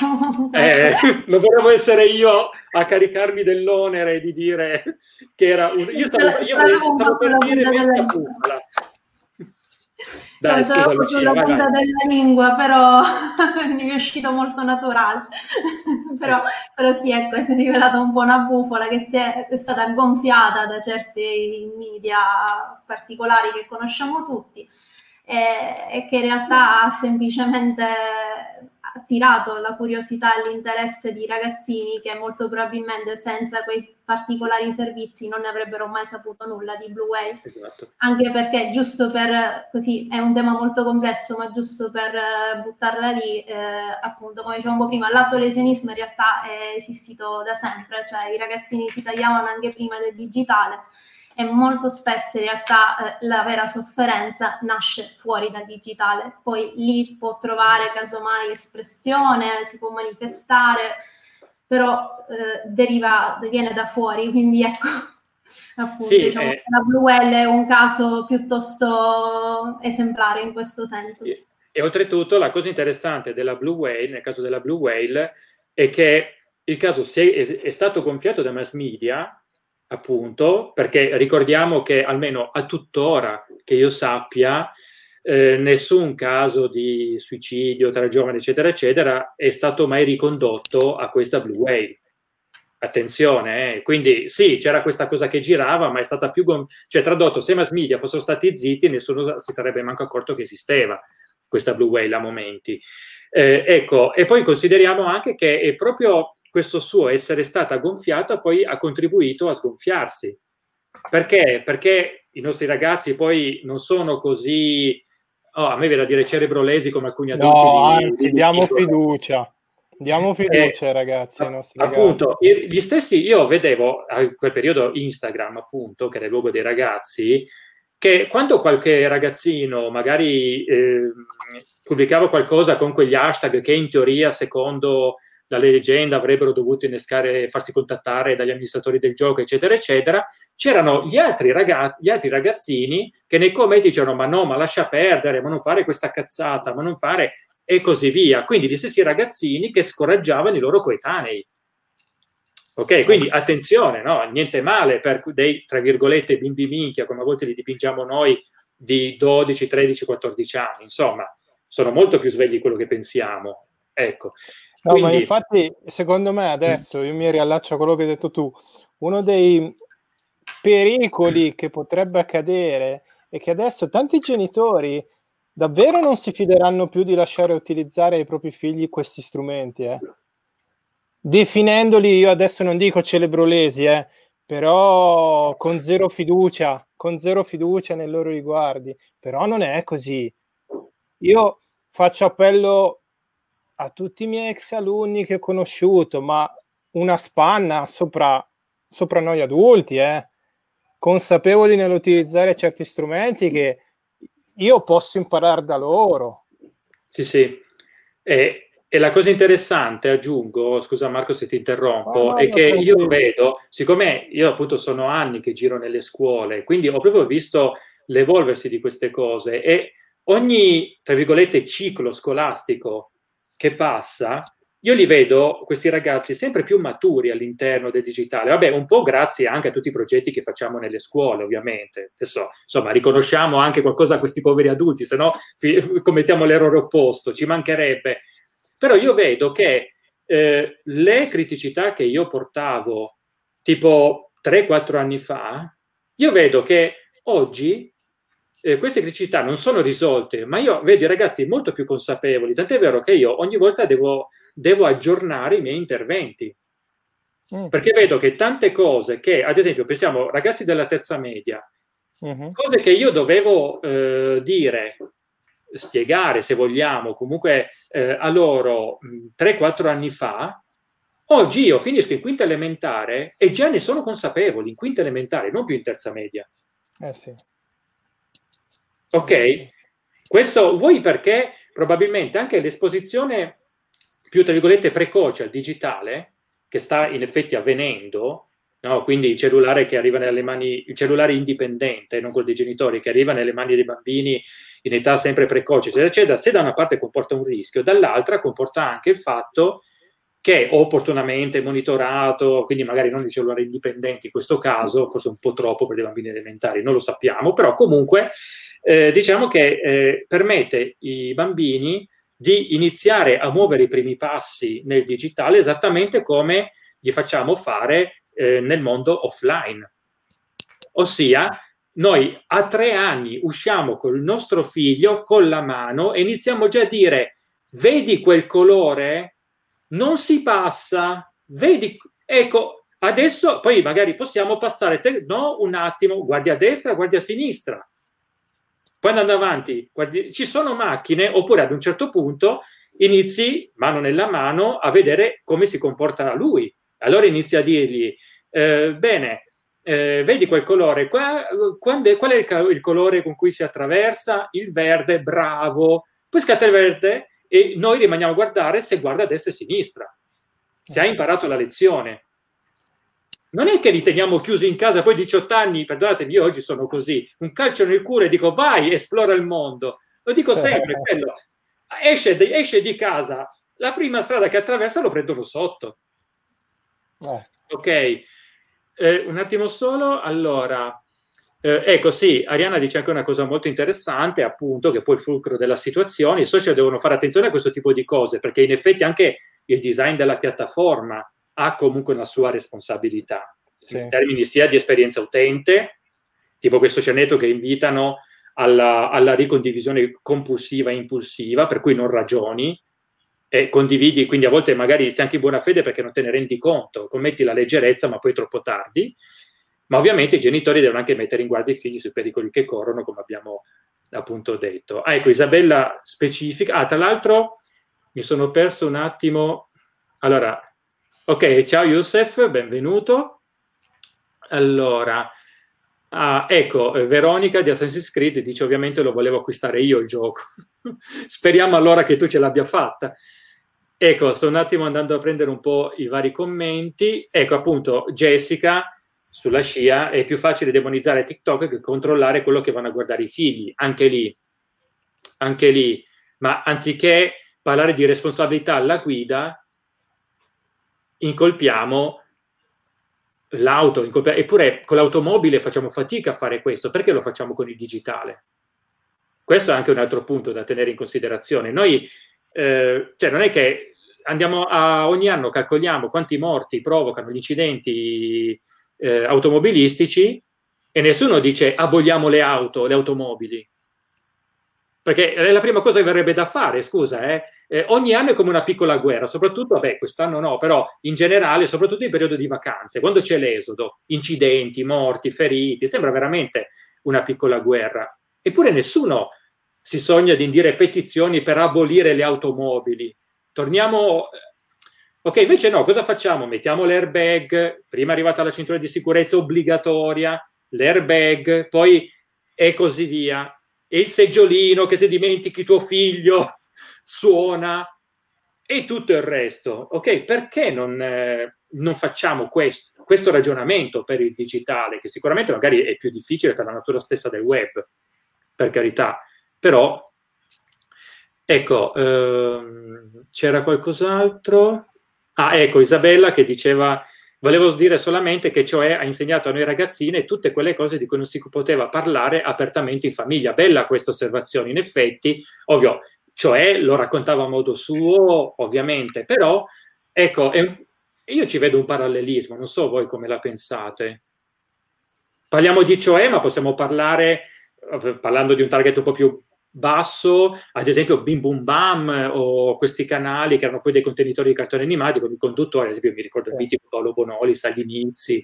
Eh, non volevo essere io a caricarmi dell'onere di dire che era un... Io stavo, io stavo, stavo per dire mezza bufala. Dai, scusa, c'era Lucia, sulla punta vai, vai. della lingua, però mi è uscito molto naturale. però, però sì, ecco, si è rivelata un po' una bufola che si è, è stata gonfiata da certi media particolari che conosciamo tutti e, e che in realtà ha semplicemente attirato la curiosità e l'interesse di ragazzini che molto probabilmente senza quei particolari servizi non ne avrebbero mai saputo nulla di Blue Whale. Esatto. Anche perché, giusto per, così, è un tema molto complesso, ma giusto per buttarla lì, eh, appunto, come dicevamo prima, l'autolesionismo in realtà è esistito da sempre, cioè i ragazzini si tagliavano anche prima del digitale e molto spesso in realtà eh, la vera sofferenza nasce fuori dal digitale, poi lì può trovare casomai espressione, si può manifestare, però eh, deriva, viene da fuori, quindi ecco, appunto, sì, diciamo, eh, la Blue Whale è un caso piuttosto esemplare in questo senso. E, e oltretutto la cosa interessante della Blue Whale, nel caso della Blue Whale, è che il caso si è, è, è stato gonfiato da mass media, appunto, perché ricordiamo che almeno a tuttora che io sappia eh, nessun caso di suicidio tra giovani eccetera eccetera è stato mai ricondotto a questa Blue Whale, attenzione eh. Quindi sì, c'era questa cosa che girava, ma è stata più gon- cioè tradotto, se i mass media fossero stati zitti nessuno si sarebbe manco accorto che esisteva questa Blue Whale a momenti, eh, ecco. E poi consideriamo anche che è proprio questo suo essere stata gonfiata poi ha contribuito a sgonfiarsi. Perché? Perché i nostri ragazzi poi non sono così, oh, a me viene da dire cerebrolesi come alcuni adulti. No, anzi, di, di diamo di fiducia. Diamo fiducia, eh, ragazzi, ai nostri appunto, ragazzi. Appunto, gli stessi, io vedevo a quel periodo Instagram, appunto, che era il luogo dei ragazzi, che quando qualche ragazzino magari eh, pubblicava qualcosa con quegli hashtag che in teoria, secondo la leggenda, avrebbero dovuto innescare, farsi contattare dagli amministratori del gioco eccetera eccetera, c'erano gli altri ragazzi, gli altri ragazzini che nei commenti dicevano ma no, ma lascia perdere, ma non fare questa cazzata, ma non fare, e così via. Quindi gli stessi ragazzini che scoraggiavano i loro coetanei, ok? Quindi attenzione, no, niente male per dei tra virgolette bimbi minchia, come a volte li dipingiamo noi, di dodici, tredici, quattordici anni, insomma sono molto più svegli di quello che pensiamo, ecco. No, quindi... ma infatti, secondo me, adesso io mi riallaccio a quello che hai detto tu. Uno dei pericoli che potrebbe accadere è che adesso tanti genitori davvero non si fideranno più di lasciare utilizzare ai propri figli questi strumenti, eh. Definendoli, io adesso non dico celebrolesi, eh, però con zero fiducia, con zero fiducia nei loro riguardi. Però non è così. Io faccio appello a tutti i miei ex alunni che ho conosciuto, ma una spanna sopra, sopra noi adulti, eh, consapevoli nell'utilizzare certi strumenti che io posso imparare da loro. Sì, sì. E, e la cosa interessante, aggiungo, scusa Marco se ti interrompo, ah, no, è che penso... io vedo, siccome io appunto sono anni che giro nelle scuole, quindi ho proprio visto l'evolversi di queste cose, e ogni, tra virgolette, ciclo scolastico che passa, io li vedo questi ragazzi sempre più maturi all'interno del digitale, vabbè, un po' grazie anche a tutti i progetti che facciamo nelle scuole, ovviamente, adesso, insomma, riconosciamo anche qualcosa a questi poveri adulti, se no f- commettiamo l'errore opposto, ci mancherebbe, però io vedo che eh, le criticità che io portavo tipo tre quattro anni fa, io vedo che oggi Eh, queste criticità non sono risolte, ma io vedo i ragazzi molto più consapevoli, tant'è vero che io ogni volta devo, devo aggiornare i miei interventi, mm. perché vedo che tante cose che, ad esempio, pensiamo ragazzi della terza media, mm-hmm. cose che io dovevo eh, dire, spiegare se vogliamo, comunque eh, a loro tre quattro anni fa, oggi io finisco in quinta elementare e già ne sono consapevoli, in quinta elementare, non più in terza media. Eh sì. Ok, questo vuoi perché probabilmente anche l'esposizione più tra virgolette precoce al digitale, che sta in effetti avvenendo, no? Quindi il cellulare che arriva nelle mani, il cellulare indipendente, non quello dei genitori, che arriva nelle mani dei bambini in età sempre precoce, eccetera, eccetera, se da una parte comporta un rischio, dall'altra comporta anche il fatto che opportunamente monitorato, quindi magari non i cellulari indipendenti in questo caso, forse un po' troppo per dei bambini elementari, non lo sappiamo, però comunque eh, diciamo che eh, permette ai bambini di iniziare a muovere i primi passi nel digitale esattamente come gli facciamo fare eh, nel mondo offline. Ossia, noi a tre anni usciamo col nostro figlio con la mano e iniziamo già a dire, vedi quel colore? Non si passa, vedi, ecco, adesso poi magari possiamo passare, te- no, un attimo, guardi a destra, guardi a sinistra, poi andando avanti, guardi, ci sono macchine, oppure ad un certo punto inizi, mano nella mano, a vedere come si comporta lui, allora inizi a dirgli, eh, bene, eh, vedi quel colore, qua, quando è, qual è il, ca- il colore con cui si attraversa? Il verde, bravo, poi scatta il verde, e noi rimaniamo a guardare se guarda a destra e a sinistra, se ha imparato la lezione. Non è che li teniamo chiusi in casa, poi diciotto anni, perdonatemi, io oggi sono così, un calcio nel culo e dico vai, esplora il mondo, lo dico sempre, quello. Esce, esce di casa, la prima strada che attraversa lo prendono sotto. Eh. Ok, eh, un attimo solo, allora... Eh, ecco, sì, Arianna dice anche una cosa molto interessante, appunto, che poi è il fulcro della situazione, i social devono fare attenzione a questo tipo di cose, perché in effetti anche il design della piattaforma ha comunque una sua responsabilità, sì, in termini sia di esperienza utente, tipo questo cenetto che invitano alla, alla ricondivisione compulsiva e impulsiva, per cui non ragioni e condividi, quindi a volte magari sei anche in buona fede perché non te ne rendi conto, commetti la leggerezza ma poi è troppo tardi. Ma ovviamente i genitori devono anche mettere in guardia i figli sui pericoli che corrono, come abbiamo appunto detto. Ah, ecco, Isabella specifica. Ah, tra l'altro mi sono perso un attimo. Allora, ok, ciao Youssef, benvenuto. Allora, ah, ecco, Veronica di Assassin's Creed dice ovviamente lo volevo acquistare io il gioco. Speriamo allora che tu ce l'abbia fatta. Ecco, sto un attimo andando a prendere un po' i vari commenti. Ecco, appunto, Jessica... sulla scia, è più facile demonizzare TikTok che controllare quello che vanno a guardare i figli, anche lì, anche lì, ma anziché parlare di responsabilità alla guida, incolpiamo l'auto, incolpiamo... eppure con l'automobile facciamo fatica a fare questo, perché lo facciamo con il digitale? Questo è anche un altro punto da tenere in considerazione. Noi, eh, cioè non è che andiamo a ogni anno, calcoliamo quanti morti provocano gli incidenti Eh, automobilistici e nessuno dice aboliamo le auto, le automobili, perché è la prima cosa che verrebbe da fare, scusa eh. Eh, ogni anno è come una piccola guerra, soprattutto, vabbè, quest'anno no, però in generale, soprattutto in periodo di vacanze, quando c'è l'esodo, incidenti, morti, feriti, sembra veramente una piccola guerra, eppure nessuno si sogna di indire petizioni per abolire le automobili. Torniamo... Ok, invece no, cosa facciamo? Mettiamo l'airbag, prima è arrivata la cintura di sicurezza obbligatoria, l'airbag, poi e così via. E il seggiolino che se dimentichi tuo figlio suona e tutto il resto. Ok, perché non, eh, non facciamo questo, questo ragionamento per il digitale, che sicuramente magari è più difficile per la natura stessa del web, per carità, però ecco, ehm, c'era qualcos'altro? Ah, ecco, Isabella che diceva, volevo dire solamente che cioè ha insegnato a noi ragazzine tutte quelle cose di cui non si poteva parlare apertamente in famiglia. Bella questa osservazione, in effetti, ovvio, cioè lo raccontava a modo suo, ovviamente, però, ecco, è, io ci vedo un parallelismo, non so voi come la pensate. Parliamo di cioè, ma possiamo parlare, parlando di un target un po' più basso, ad esempio Bim Bum Bam o questi canali che erano poi dei contenitori di cartoni animati con il conduttore, ad esempio mi ricordo il mitico Paolo Bonoli, Sali Nizzi,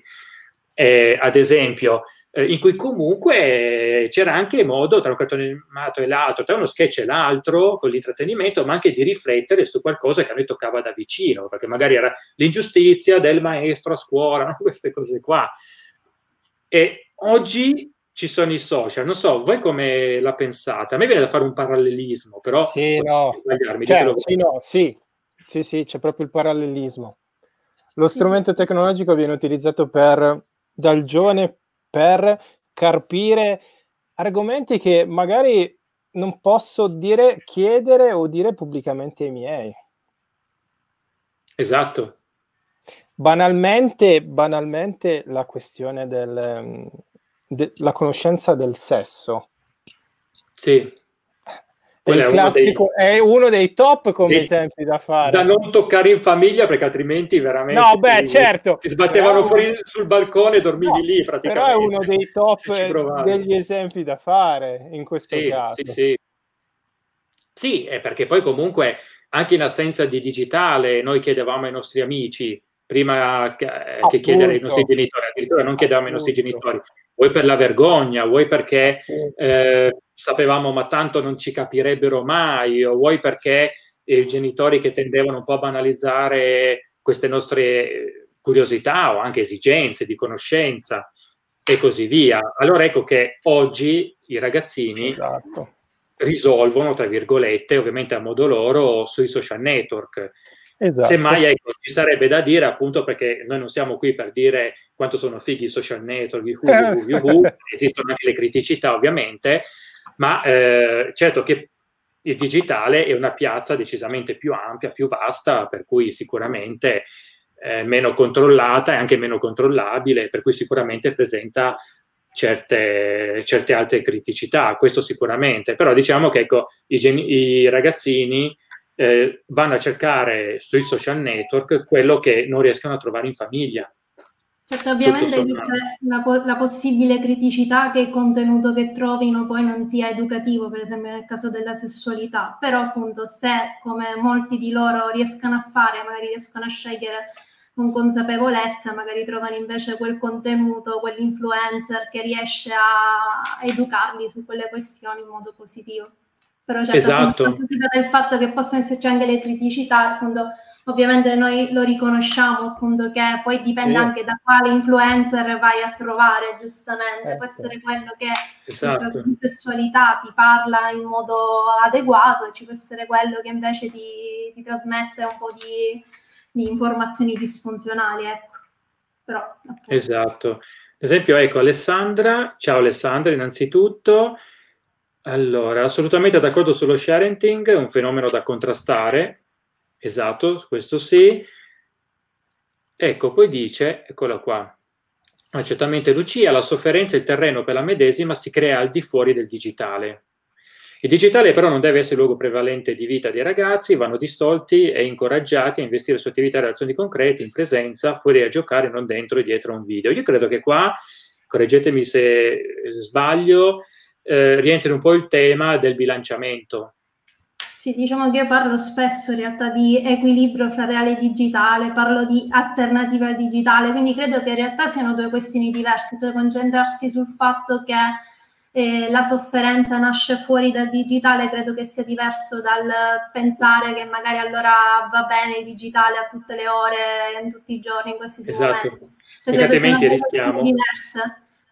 eh, ad esempio, eh, in cui comunque c'era anche modo tra un cartone animato e l'altro, tra uno sketch e l'altro, con l'intrattenimento, ma anche di riflettere su qualcosa che a noi toccava da vicino, perché magari era l'ingiustizia del maestro a scuola, no? Queste cose qua. E oggi ci sono i social, non so, voi come la pensate? A me viene da fare un parallelismo, però... Sì, no, cioè, sì, no sì. sì, sì, c'è proprio il parallelismo. Lo strumento tecnologico viene utilizzato per, dal giovane per carpire argomenti che magari non posso dire, chiedere o dire pubblicamente ai miei. Esatto. Banalmente, banalmente la questione del, de, la conoscenza del sesso. Sì. Il classico, uno dei, è uno dei top come dei, esempi da fare, da non toccare in famiglia, perché altrimenti veramente no, beh, certo, ti sbattevano fuori uno, sul balcone e dormivi no, lì praticamente. Però è uno dei top degli esempi da fare in questo sì, caso sì, sì. Sì, è perché poi comunque anche in assenza di digitale noi chiedevamo ai nostri amici prima che, eh, che chiedere ai nostri genitori, addirittura non chiedevamo Appunto. ai nostri genitori, vuoi per la vergogna, vuoi perché eh, sapevamo ma tanto non ci capirebbero mai, o vuoi perché i genitori che tendevano un po' a banalizzare queste nostre curiosità o anche esigenze di conoscenza e così via. Allora ecco che oggi i ragazzini esatto. risolvono, tra virgolette, ovviamente a modo loro, sui social network. Esatto. Semmai ecco, ci sarebbe da dire, appunto, perché noi non siamo qui per dire quanto sono fighi i social network, www, esistono anche le criticità ovviamente, ma eh, certo che il digitale è una piazza decisamente più ampia, più vasta, per cui sicuramente eh, meno controllata e anche meno controllabile, per cui sicuramente presenta certe, certe altre criticità, questo sicuramente. Però diciamo che ecco, i, geni- i ragazzini Eh, vanno a cercare sui social network quello che non riescono a trovare in famiglia. Certo, ovviamente c'è la, la possibile criticità che il contenuto che trovino poi non sia educativo, per esempio nel caso della sessualità, però appunto se, come molti di loro riescono a fare, magari riescono a scegliere con consapevolezza, magari trovano invece quel contenuto, quell'influencer che riesce a educarli su quelle questioni in modo positivo. Però certo, esatto. del fatto che possono esserci anche le criticità, appunto, ovviamente noi lo riconosciamo, appunto, che poi dipende sì. anche da quale influencer vai a trovare, giustamente, certo. può essere quello che esatto. sulla sessualità ti parla in modo adeguato, e ci può essere quello che invece ti, ti trasmette un po' di, di informazioni disfunzionali, ecco. Però, appunto. Esatto. Ad esempio, ecco, Alessandra, ciao Alessandra innanzitutto. Allora, assolutamente d'accordo sullo sharenting, è un fenomeno da contrastare, esatto, questo sì. Ecco, poi dice, eccola qua, certamente Lucia, la sofferenza e il terreno per la medesima si crea al di fuori del digitale. Il digitale però non deve essere il luogo prevalente di vita dei ragazzi, vanno distolti e incoraggiati a investire su attività e relazioni concrete, in presenza, fuori a giocare, non dentro e dietro a un video. Io credo che qua, correggetemi se sbaglio, Eh, rientra un po' il tema del bilanciamento. Sì, diciamo che io parlo spesso in realtà di equilibrio fra reale e digitale, parlo di alternativa al digitale, quindi credo che in realtà siano due questioni diverse, cioè concentrarsi sul fatto che eh, la sofferenza nasce fuori dal digitale credo che sia diverso dal pensare che magari allora va bene il digitale a tutte le ore, in tutti i giorni, in qualsiasi esatto. momento. Cioè, credo che siano due questioni diverse.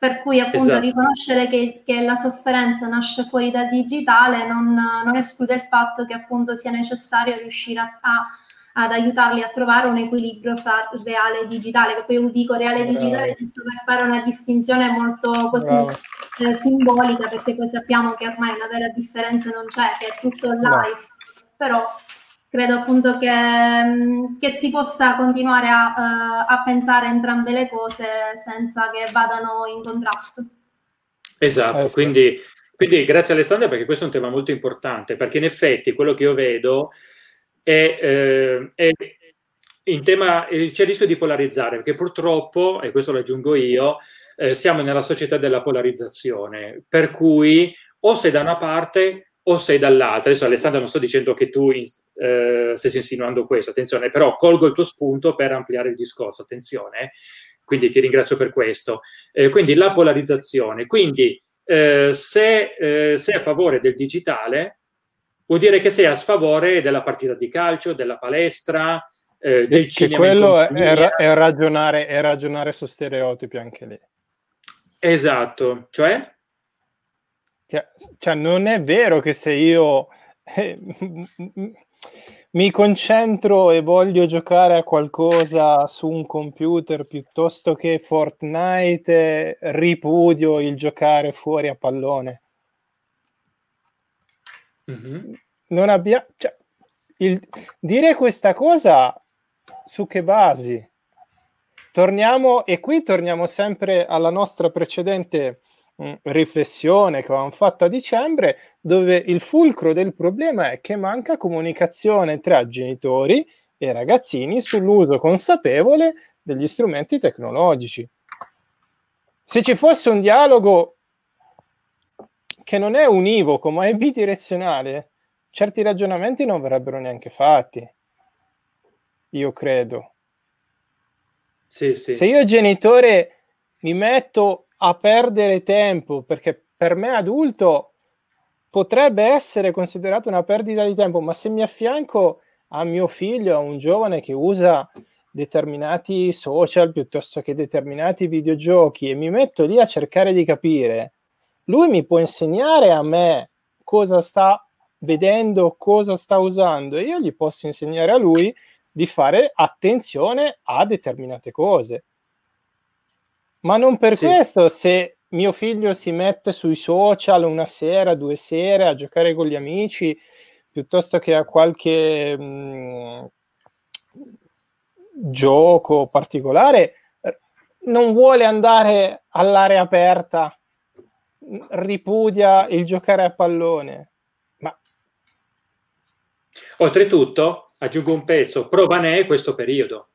Per cui appunto esatto. riconoscere che, che la sofferenza nasce fuori dal digitale non, non esclude il fatto che appunto sia necessario riuscire a, a, ad aiutarli a trovare un equilibrio fra reale e digitale, che poi io dico reale e digitale giusto per fare una distinzione molto così, eh, simbolica, perché poi sappiamo che ormai una vera differenza non c'è, che è tutto live, no. però... Credo appunto che, che si possa continuare a, uh, a pensare entrambe le cose senza che vadano in contrasto. Esatto, quindi, quindi grazie Alessandra, perché questo è un tema molto importante, perché in effetti quello che io vedo è, eh, è in tema, c'è il rischio di polarizzare, perché purtroppo, e questo lo aggiungo io, eh, siamo nella società della polarizzazione, per cui o sei da una parte... o sei dall'altra. Adesso Alessandra non sto dicendo che tu eh, stessi insinuando questo, attenzione, però colgo il tuo spunto per ampliare il discorso, attenzione, quindi ti ringrazio per questo. Eh, quindi la polarizzazione, quindi eh, se eh, sei a favore del digitale vuol dire che sei a sfavore della partita di calcio, della palestra, eh, del cinema. Quello è, ra- è, ragionare, è ragionare su stereotipi anche lì. Esatto, cioè? Cioè, non è vero che se io eh, mi concentro e voglio giocare a qualcosa su un computer piuttosto che Fortnite, eh, ripudio il giocare fuori a pallone. Mm-hmm. Non abbiamo... Cioè, il... Dire questa cosa su che basi? Torniamo, e qui torniamo sempre alla nostra precedente mh, riflessione che avevamo fatto a dicembre, dove il fulcro del problema è che manca comunicazione tra genitori e ragazzini sull'uso consapevole degli strumenti tecnologici. Se ci fosse un dialogo che non è univoco, ma è bidirezionale, certi ragionamenti non verrebbero neanche fatti, io credo. Sì, sì. Se io genitore mi metto a perdere tempo, perché per me adulto potrebbe essere considerato una perdita di tempo, ma se mi affianco a mio figlio, a un giovane che usa determinati social piuttosto che determinati videogiochi, e mi metto lì a cercare di capire, lui mi può insegnare a me cosa sta vedendo, cosa sta usando, e io gli posso insegnare a lui di fare attenzione a determinate cose. Ma non per sì. questo, se mio figlio si mette sui social una sera, due sere a giocare con gli amici piuttosto che a qualche mh, gioco particolare, non vuole andare all'area aperta, ripudia il giocare a pallone. Ma oltretutto aggiungo un pezzo, provanè questo periodo,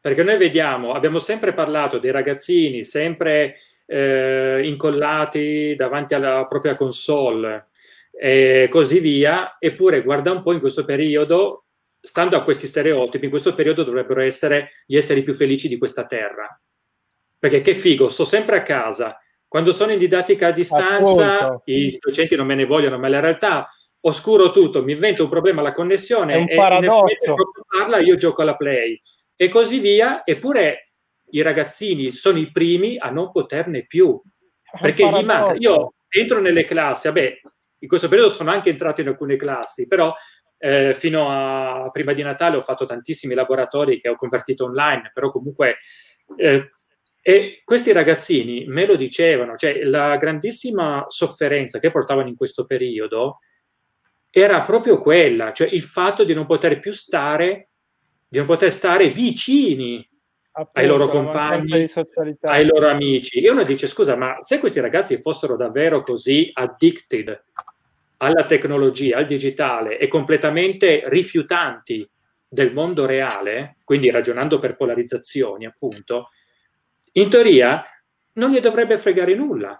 perché noi vediamo, abbiamo sempre parlato dei ragazzini sempre eh, incollati davanti alla propria console e così via, eppure guarda un po', in questo periodo, stando a questi stereotipi, in questo periodo dovrebbero essere gli esseri più felici di questa terra, perché che figo, sto sempre a casa, quando sono in didattica a distanza, appunto, i docenti non me ne vogliono, ma la realtà oscuro tutto, mi invento un problema alla connessione, è un paradosso. E parla, io gioco alla Play e così via, eppure i ragazzini sono i primi a non poterne più, perché gli manca. Io entro nelle classi, vabbè, in questo periodo sono anche entrato in alcune classi, però eh, fino a prima di Natale ho fatto tantissimi laboratori che ho convertito online, però comunque eh, e questi ragazzini me lo dicevano, cioè la grandissima sofferenza che portavano in questo periodo era proprio quella, cioè il fatto di non poter più stare, di non poter stare vicini, appunto, ai loro compagni, ai loro amici. E uno dice, scusa, ma se questi ragazzi fossero davvero così addicted alla tecnologia, al digitale, e completamente rifiutanti del mondo reale, quindi ragionando per polarizzazioni, appunto, in teoria non gli dovrebbe fregare nulla.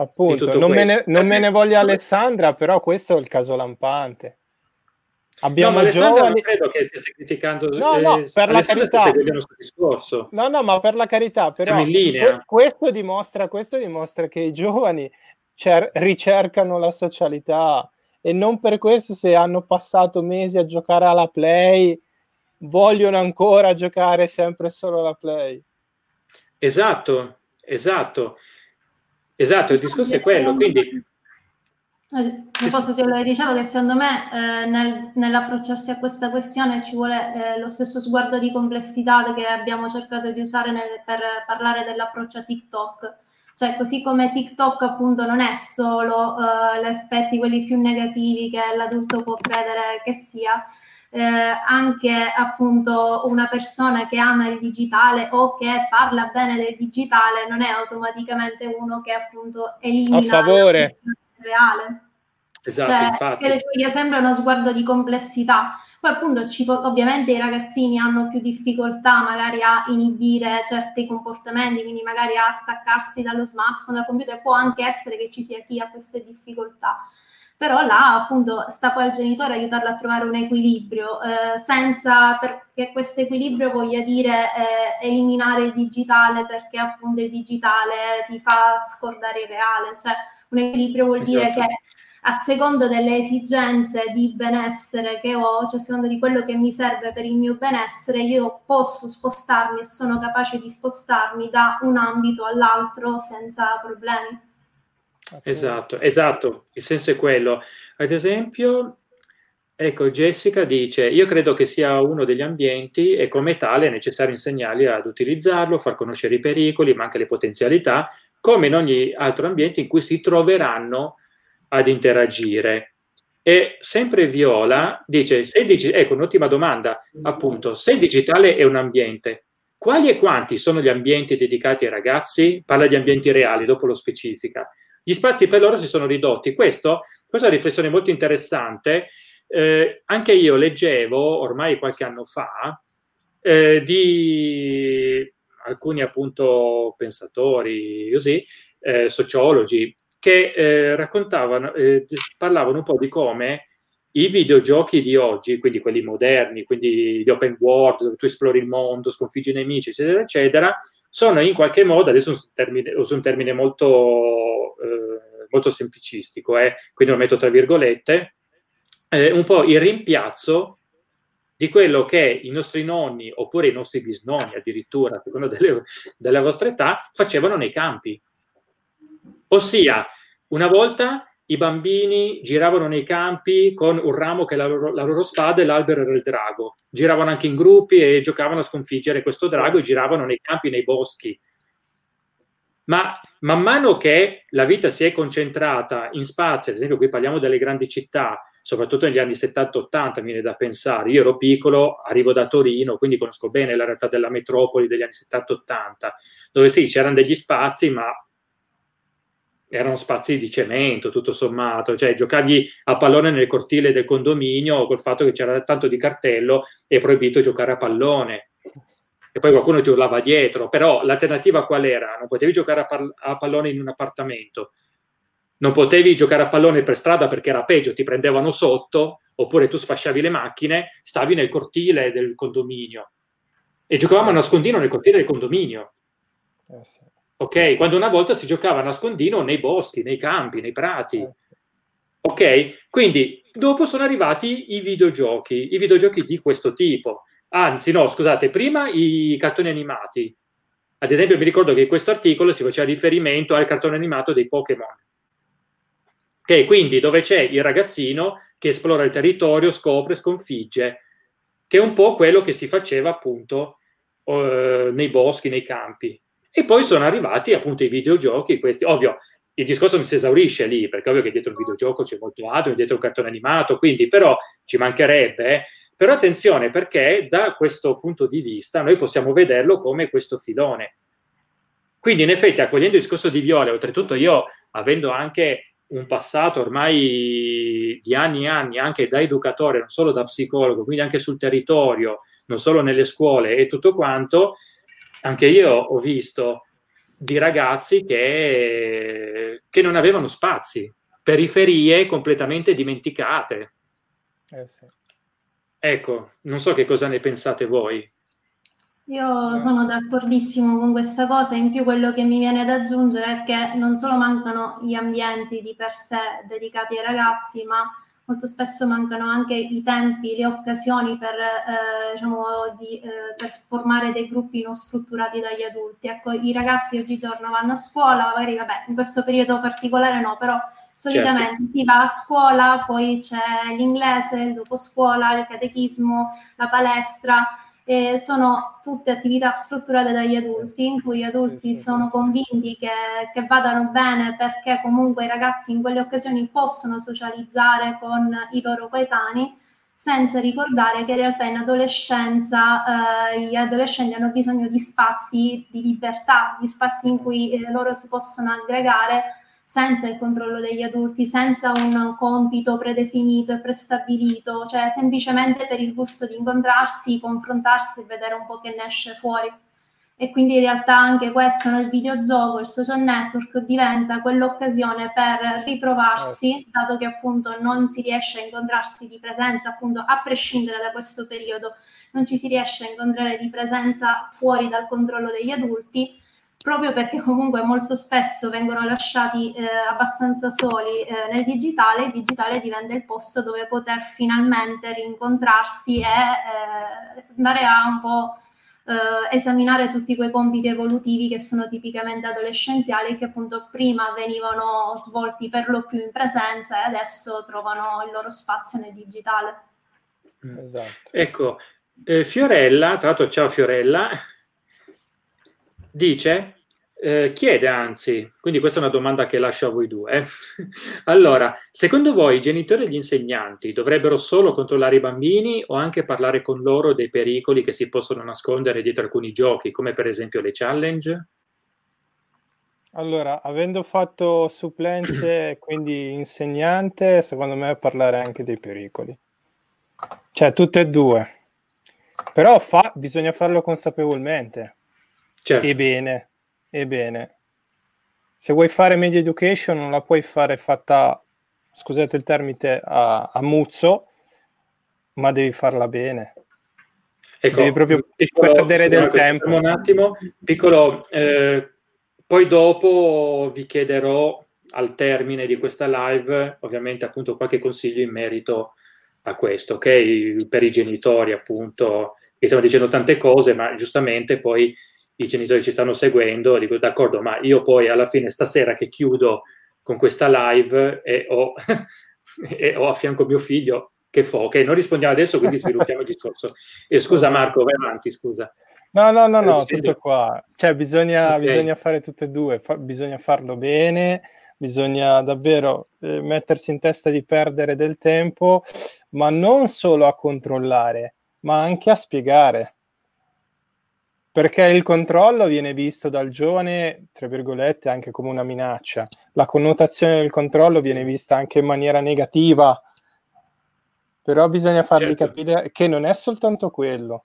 Appunto, non me, ne, non me ne voglia Alessandra, però questo è il caso lampante. Abbiamo, no, ma Alessandra giovani... non credo che stesse criticando, no, eh, no, per la carità, discorso. No, no, ma per la carità, però in linea. Questo dimostra, questo dimostra che i giovani cer- ricercano la socialità, e non per questo, se hanno passato mesi a giocare alla Play, vogliono ancora giocare sempre solo alla Play. Esatto, esatto. Esatto, il discorso è quello, quindi... Se posso dire, dicevo che secondo me eh, nel, nell'approcciarsi a questa questione ci vuole eh, lo stesso sguardo di complessità che abbiamo cercato di usare nel, per parlare dell'approccio a TikTok. Cioè, così come TikTok appunto non è solo eh, gli aspetti, quelli più negativi che l'adulto può credere che sia, eh, anche appunto una persona che ama il digitale o che parla bene del digitale non è automaticamente uno che appunto elimina il reale. Esatto, cioè, infatti. Che ci voglia sempre uno sguardo di complessità. Poi appunto ci, ovviamente i ragazzini hanno più difficoltà magari a inibire certi comportamenti, quindi magari a staccarsi dallo smartphone, dal computer, può anche essere che ci sia chi ha queste difficoltà. Però là appunto sta poi al genitore aiutarlo a trovare un equilibrio, eh, senza che questo equilibrio voglia dire eh, eliminare il digitale, perché appunto il digitale ti fa scordare il reale. Cioè un equilibrio vuol esatto. dire che a seconda delle esigenze di benessere che ho, cioè a seconda di quello che mi serve per il mio benessere, io posso spostarmi e sono capace di spostarmi da un ambito all'altro senza problemi. Esatto, esatto, il senso è quello. Ad esempio, ecco, Jessica dice: io credo che sia uno degli ambienti e come tale è necessario insegnarli ad utilizzarlo, far conoscere i pericoli ma anche le potenzialità, come in ogni altro ambiente in cui si troveranno ad interagire. E sempre Viola dice, se digi- ecco un'ottima domanda, appunto, se il digitale è un ambiente, quali e quanti sono gli ambienti dedicati ai ragazzi? Parla di ambienti reali, dopo lo specifica. Gli spazi per loro si sono ridotti. Questo, questa è una riflessione molto interessante. Eh, anche io leggevo, ormai qualche anno fa, eh, di alcuni appunto pensatori, così, eh, sociologi, che eh, raccontavano, eh, parlavano un po' di come i videogiochi di oggi, quindi quelli moderni, quindi di open world, dove tu esplori il mondo, sconfiggi i nemici, eccetera, eccetera, sono in qualche modo, adesso uso un termine, uso un termine molto, eh, molto semplicistico, eh, quindi lo metto tra virgolette, eh, un po' il rimpiazzo di quello che i nostri nonni, oppure i nostri bisnonni addirittura, a seconda delle, della vostra età, facevano nei campi. Ossia, una volta i bambini giravano nei campi con un ramo che è la loro, la loro spada e l'albero era il drago. Giravano anche in gruppi e giocavano a sconfiggere questo drago e giravano nei campi, nei boschi. Ma man mano che la vita si è concentrata in spazi, ad esempio qui parliamo delle grandi città, soprattutto negli anni settanta ottanta, viene da pensare. Io ero piccolo, arrivo da Torino, quindi conosco bene la realtà della metropoli degli anni settanta ottanta, dove sì, c'erano degli spazi, ma erano spazi di cemento, tutto sommato, cioè giocavi a pallone nel cortile del condominio col fatto che c'era tanto di cartello e è proibito giocare a pallone. E poi qualcuno ti urlava dietro, però l'alternativa qual era? Non potevi giocare a, pal- a pallone in un appartamento, non potevi giocare a pallone per strada perché era peggio, ti prendevano sotto, oppure tu sfasciavi le macchine, stavi nel cortile del condominio e giocavamo a nascondino nel cortile del condominio. Eh sì. Ok, quando una volta si giocava a nascondino nei boschi, nei campi, nei prati. Ok, quindi dopo sono arrivati i videogiochi, i videogiochi di questo tipo. Anzi, no, scusate, prima i cartoni animati. Ad esempio, mi ricordo che in questo articolo si faceva riferimento al cartone animato dei Pokémon. Ok, quindi dove c'è il ragazzino che esplora il territorio, scopre, sconfigge, che è un po' quello che si faceva appunto eh, nei boschi, nei campi. E poi sono arrivati appunto i videogiochi, questi, ovvio, il discorso non si esaurisce lì, perché ovvio che dietro un videogioco c'è molto altro, dietro un cartone animato, quindi però ci mancherebbe, però attenzione perché da questo punto di vista noi possiamo vederlo come questo filone. Quindi in effetti accogliendo il discorso di Viola, oltretutto io avendo anche un passato ormai di anni e anni anche da educatore, non solo da psicologo, quindi anche sul territorio, non solo nelle scuole e tutto quanto, anche io ho visto di ragazzi che, che non avevano spazi, periferie completamente dimenticate. Eh sì. Ecco, non so che cosa ne pensate voi. Io sono d'accordissimo con questa cosa, in più quello che mi viene da aggiungere è che non solo mancano gli ambienti di per sé dedicati ai ragazzi, ma molto spesso mancano anche i tempi, le occasioni per, eh, diciamo, di, eh, per formare dei gruppi non strutturati dagli adulti. Ecco, i ragazzi oggigiorno vanno a scuola, magari vabbè, in questo periodo particolare no, però solitamente certo. Si va a scuola, poi c'è l'inglese, il doposcuola, il catechismo, la palestra. Eh, sono tutte attività strutturate dagli adulti, in cui gli adulti sono convinti che, che vadano bene perché comunque i ragazzi in quelle occasioni possono socializzare con i loro coetanei, senza ricordare che in realtà in adolescenza eh, gli adolescenti hanno bisogno di spazi di libertà, di spazi in cui eh, loro si possono aggregare senza il controllo degli adulti, senza un compito predefinito e prestabilito, cioè semplicemente per il gusto di incontrarsi, confrontarsi e vedere un po' che ne esce fuori. E quindi in realtà anche questo nel videogioco, il social network, diventa quell'occasione per ritrovarsi, dato che appunto non si riesce a incontrarsi di presenza, appunto a prescindere da questo periodo, non ci si riesce a incontrare di presenza fuori dal controllo degli adulti, proprio perché comunque molto spesso vengono lasciati eh, abbastanza soli eh, nel digitale, il digitale diventa il posto dove poter finalmente rincontrarsi e eh, andare a un po' eh, esaminare tutti quei compiti evolutivi che sono tipicamente adolescenziali, che appunto prima venivano svolti per lo più in presenza e adesso trovano il loro spazio nel digitale. Esatto. Ecco, eh, Fiorella, tra l'altro ciao Fiorella, dice Eh, chiede anzi, quindi questa è una domanda che lascio a voi due. Allora, secondo voi i genitori e gli insegnanti dovrebbero solo controllare i bambini o anche parlare con loro dei pericoli che si possono nascondere dietro alcuni giochi, come per esempio le challenge? Allora, avendo fatto supplenze, quindi insegnante, secondo me parlare anche dei pericoli. Cioè, tutte e due. Però fa, bisogna farlo consapevolmente. Certo. E bene. Ebbene, se vuoi fare media education non la puoi fare fatta, scusate il termine, a, a muzzo, ma devi farla bene. Ecco, devi proprio piccolo, perdere del tempo. Un attimo, piccolo, eh, poi dopo vi chiederò al termine di questa live, ovviamente appunto qualche consiglio in merito a questo, ok? Per i genitori appunto, che stiamo dicendo tante cose, ma giustamente poi i genitori ci stanno seguendo, dico d'accordo, ma io poi alla fine stasera che chiudo con questa live e ho, e ho a fianco mio figlio, che fa? Ok, non rispondiamo adesso, quindi sviluppiamo il discorso. Eh, scusa Marco, vai avanti, scusa. No, no, no, no, tutto qua. Cioè bisogna, okay. bisogna fare tutte e due, fa- bisogna farlo bene, bisogna davvero eh, mettersi in testa di perdere del tempo, ma non solo a controllare, ma anche a spiegare. Perché il controllo viene visto dal giovane, tra virgolette, anche come una minaccia. La connotazione del controllo viene vista anche in maniera negativa. Però bisogna fargli certo. capire che non è soltanto quello.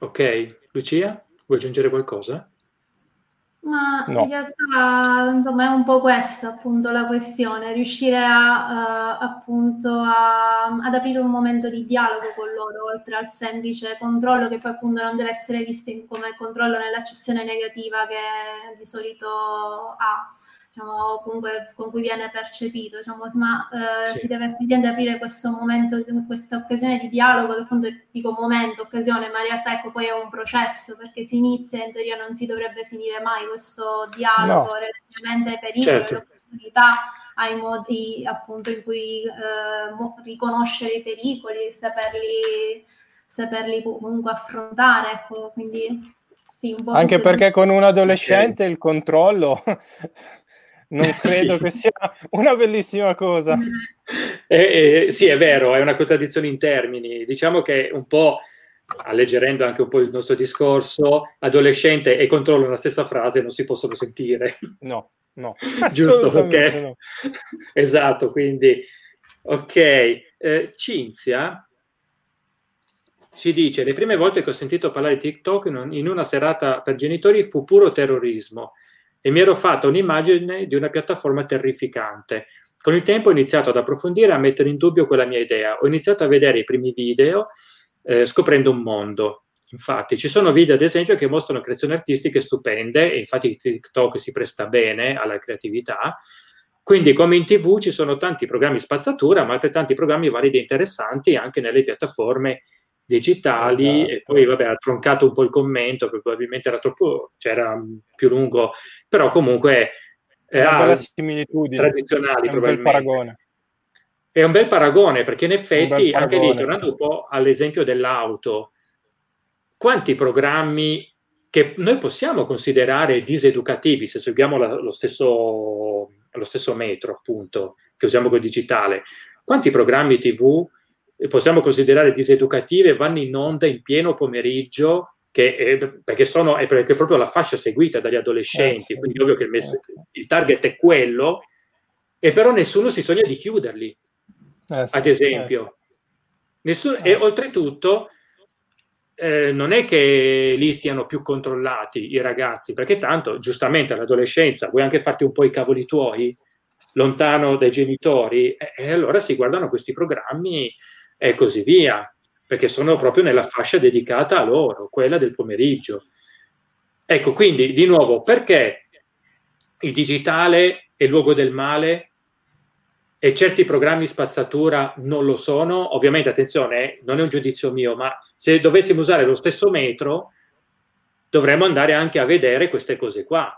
Ok. Lucia, vuoi aggiungere qualcosa? Ma no. In realtà, insomma, è un po' questa appunto la questione, riuscire a, uh, appunto a, ad aprire un momento di dialogo con loro, oltre al semplice controllo, che poi appunto non deve essere visto come controllo nell'accezione negativa che di solito ha, diciamo, comunque con cui viene percepito, diciamo, ma uh, sì. si deve aprire questo momento, questa occasione di dialogo, che appunto dico momento, occasione, ma in realtà ecco poi è un processo, perché si inizia, in teoria non si dovrebbe finire mai questo dialogo, no. relativamente ai pericoli, certo. all'opportunità, ai modi appunto in cui eh, mo- riconoscere i pericoli, saperli, saperli comunque affrontare, ecco, quindi sì, un po' anche perché con un adolescente sì. il controllo non credo sì. che sia una bellissima cosa. Eh, eh, sì, è vero, è una contraddizione in termini. Diciamo che un po', alleggerendo anche un po' il nostro discorso, adolescente e controllo una stessa frase non si possono sentire. No, no. Giusto, ok. No. Esatto, quindi, ok. Eh, Cinzia ci dice, le prime volte che ho sentito parlare di TikTok in una serata per genitori fu puro terrorismo. E mi ero fatta un'immagine di una piattaforma terrificante. Con il tempo ho iniziato ad approfondire e a mettere in dubbio quella mia idea. Ho iniziato a vedere i primi video, eh, scoprendo un mondo. Infatti, ci sono video, ad esempio, che mostrano creazioni artistiche stupende, e infatti TikTok si presta bene alla creatività. Quindi, come in tivù, ci sono tanti programmi spazzatura, ma altrettanti programmi validi e interessanti anche nelle piattaforme digitali, esatto. E poi vabbè ha troncato un po' il commento perché probabilmente era troppo, c'era cioè più lungo, però comunque ha eh, similitudini tradizionali, è un bel paragone, è un bel paragone perché in effetti anche lì, tornando un po' all'esempio dell'auto, quanti programmi che noi possiamo considerare diseducativi se seguiamo la, lo stesso lo stesso metro appunto che usiamo col digitale, quanti programmi tivù possiamo considerare diseducative vanno in onda in pieno pomeriggio che è, perché sono è perché è proprio la fascia seguita dagli adolescenti, eh, sì, quindi ovvio che il, mess- il target è quello, e però nessuno si sogna di chiuderli, eh, sì, ad esempio, eh, sì. Nessuno, eh, e oltretutto eh, non è che lì siano più controllati i ragazzi, perché tanto giustamente all'adolescenza vuoi anche farti un po' i cavoli tuoi lontano dai genitori, e, e allora si guardano questi programmi e così via, perché sono proprio nella fascia dedicata a loro, quella del pomeriggio. Ecco, quindi, di nuovo, perché il digitale è il luogo del male e certi programmi spazzatura non lo sono? Ovviamente, attenzione, non è un giudizio mio, ma se dovessimo usare lo stesso metro, dovremmo andare anche a vedere queste cose qua.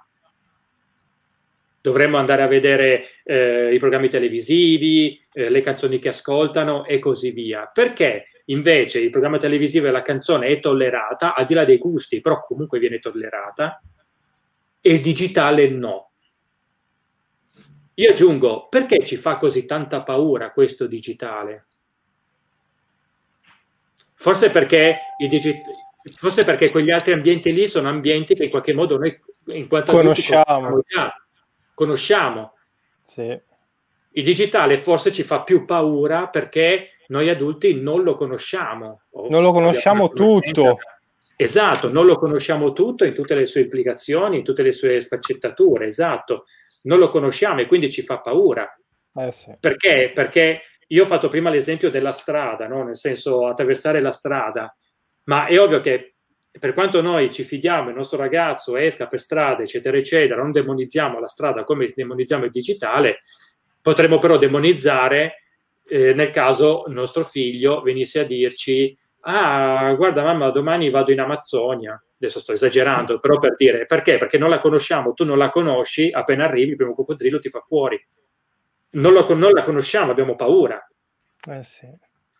Dovremmo andare a vedere eh, i programmi televisivi, eh, le canzoni che ascoltano e così via. Perché Invece il programma televisivo e la canzone è tollerata, al di là dei gusti, però comunque viene tollerata, e il digitale no. Io aggiungo, perché ci fa così tanta paura questo digitale? Forse perché, i digi- forse perché quegli altri ambienti lì sono ambienti che in qualche modo noi in quanto conosciamo. Già, conosciamo. Sì. Il digitale forse ci fa più paura perché noi adulti non lo conosciamo. Non lo conosciamo tutto. Esatto, non lo conosciamo tutto in tutte le sue implicazioni, in tutte le sue sfaccettature, esatto. Non lo conosciamo e quindi ci fa paura. Eh sì. Perché? Perché io ho fatto prima l'esempio della strada, no? Nel senso attraversare la strada. Ma è ovvio che per quanto noi ci fidiamo, il nostro ragazzo esca per strada, eccetera, eccetera, non demonizziamo la strada come demonizziamo il digitale, potremmo però demonizzare eh, nel caso nostro figlio venisse a dirci «Ah, guarda mamma, domani vado in Amazzonia». Adesso sto esagerando, però per dire perché? Perché non la conosciamo, tu non la conosci, appena arrivi il primo coccodrillo ti fa fuori. Non, lo, non la conosciamo, abbiamo paura. Eh sì.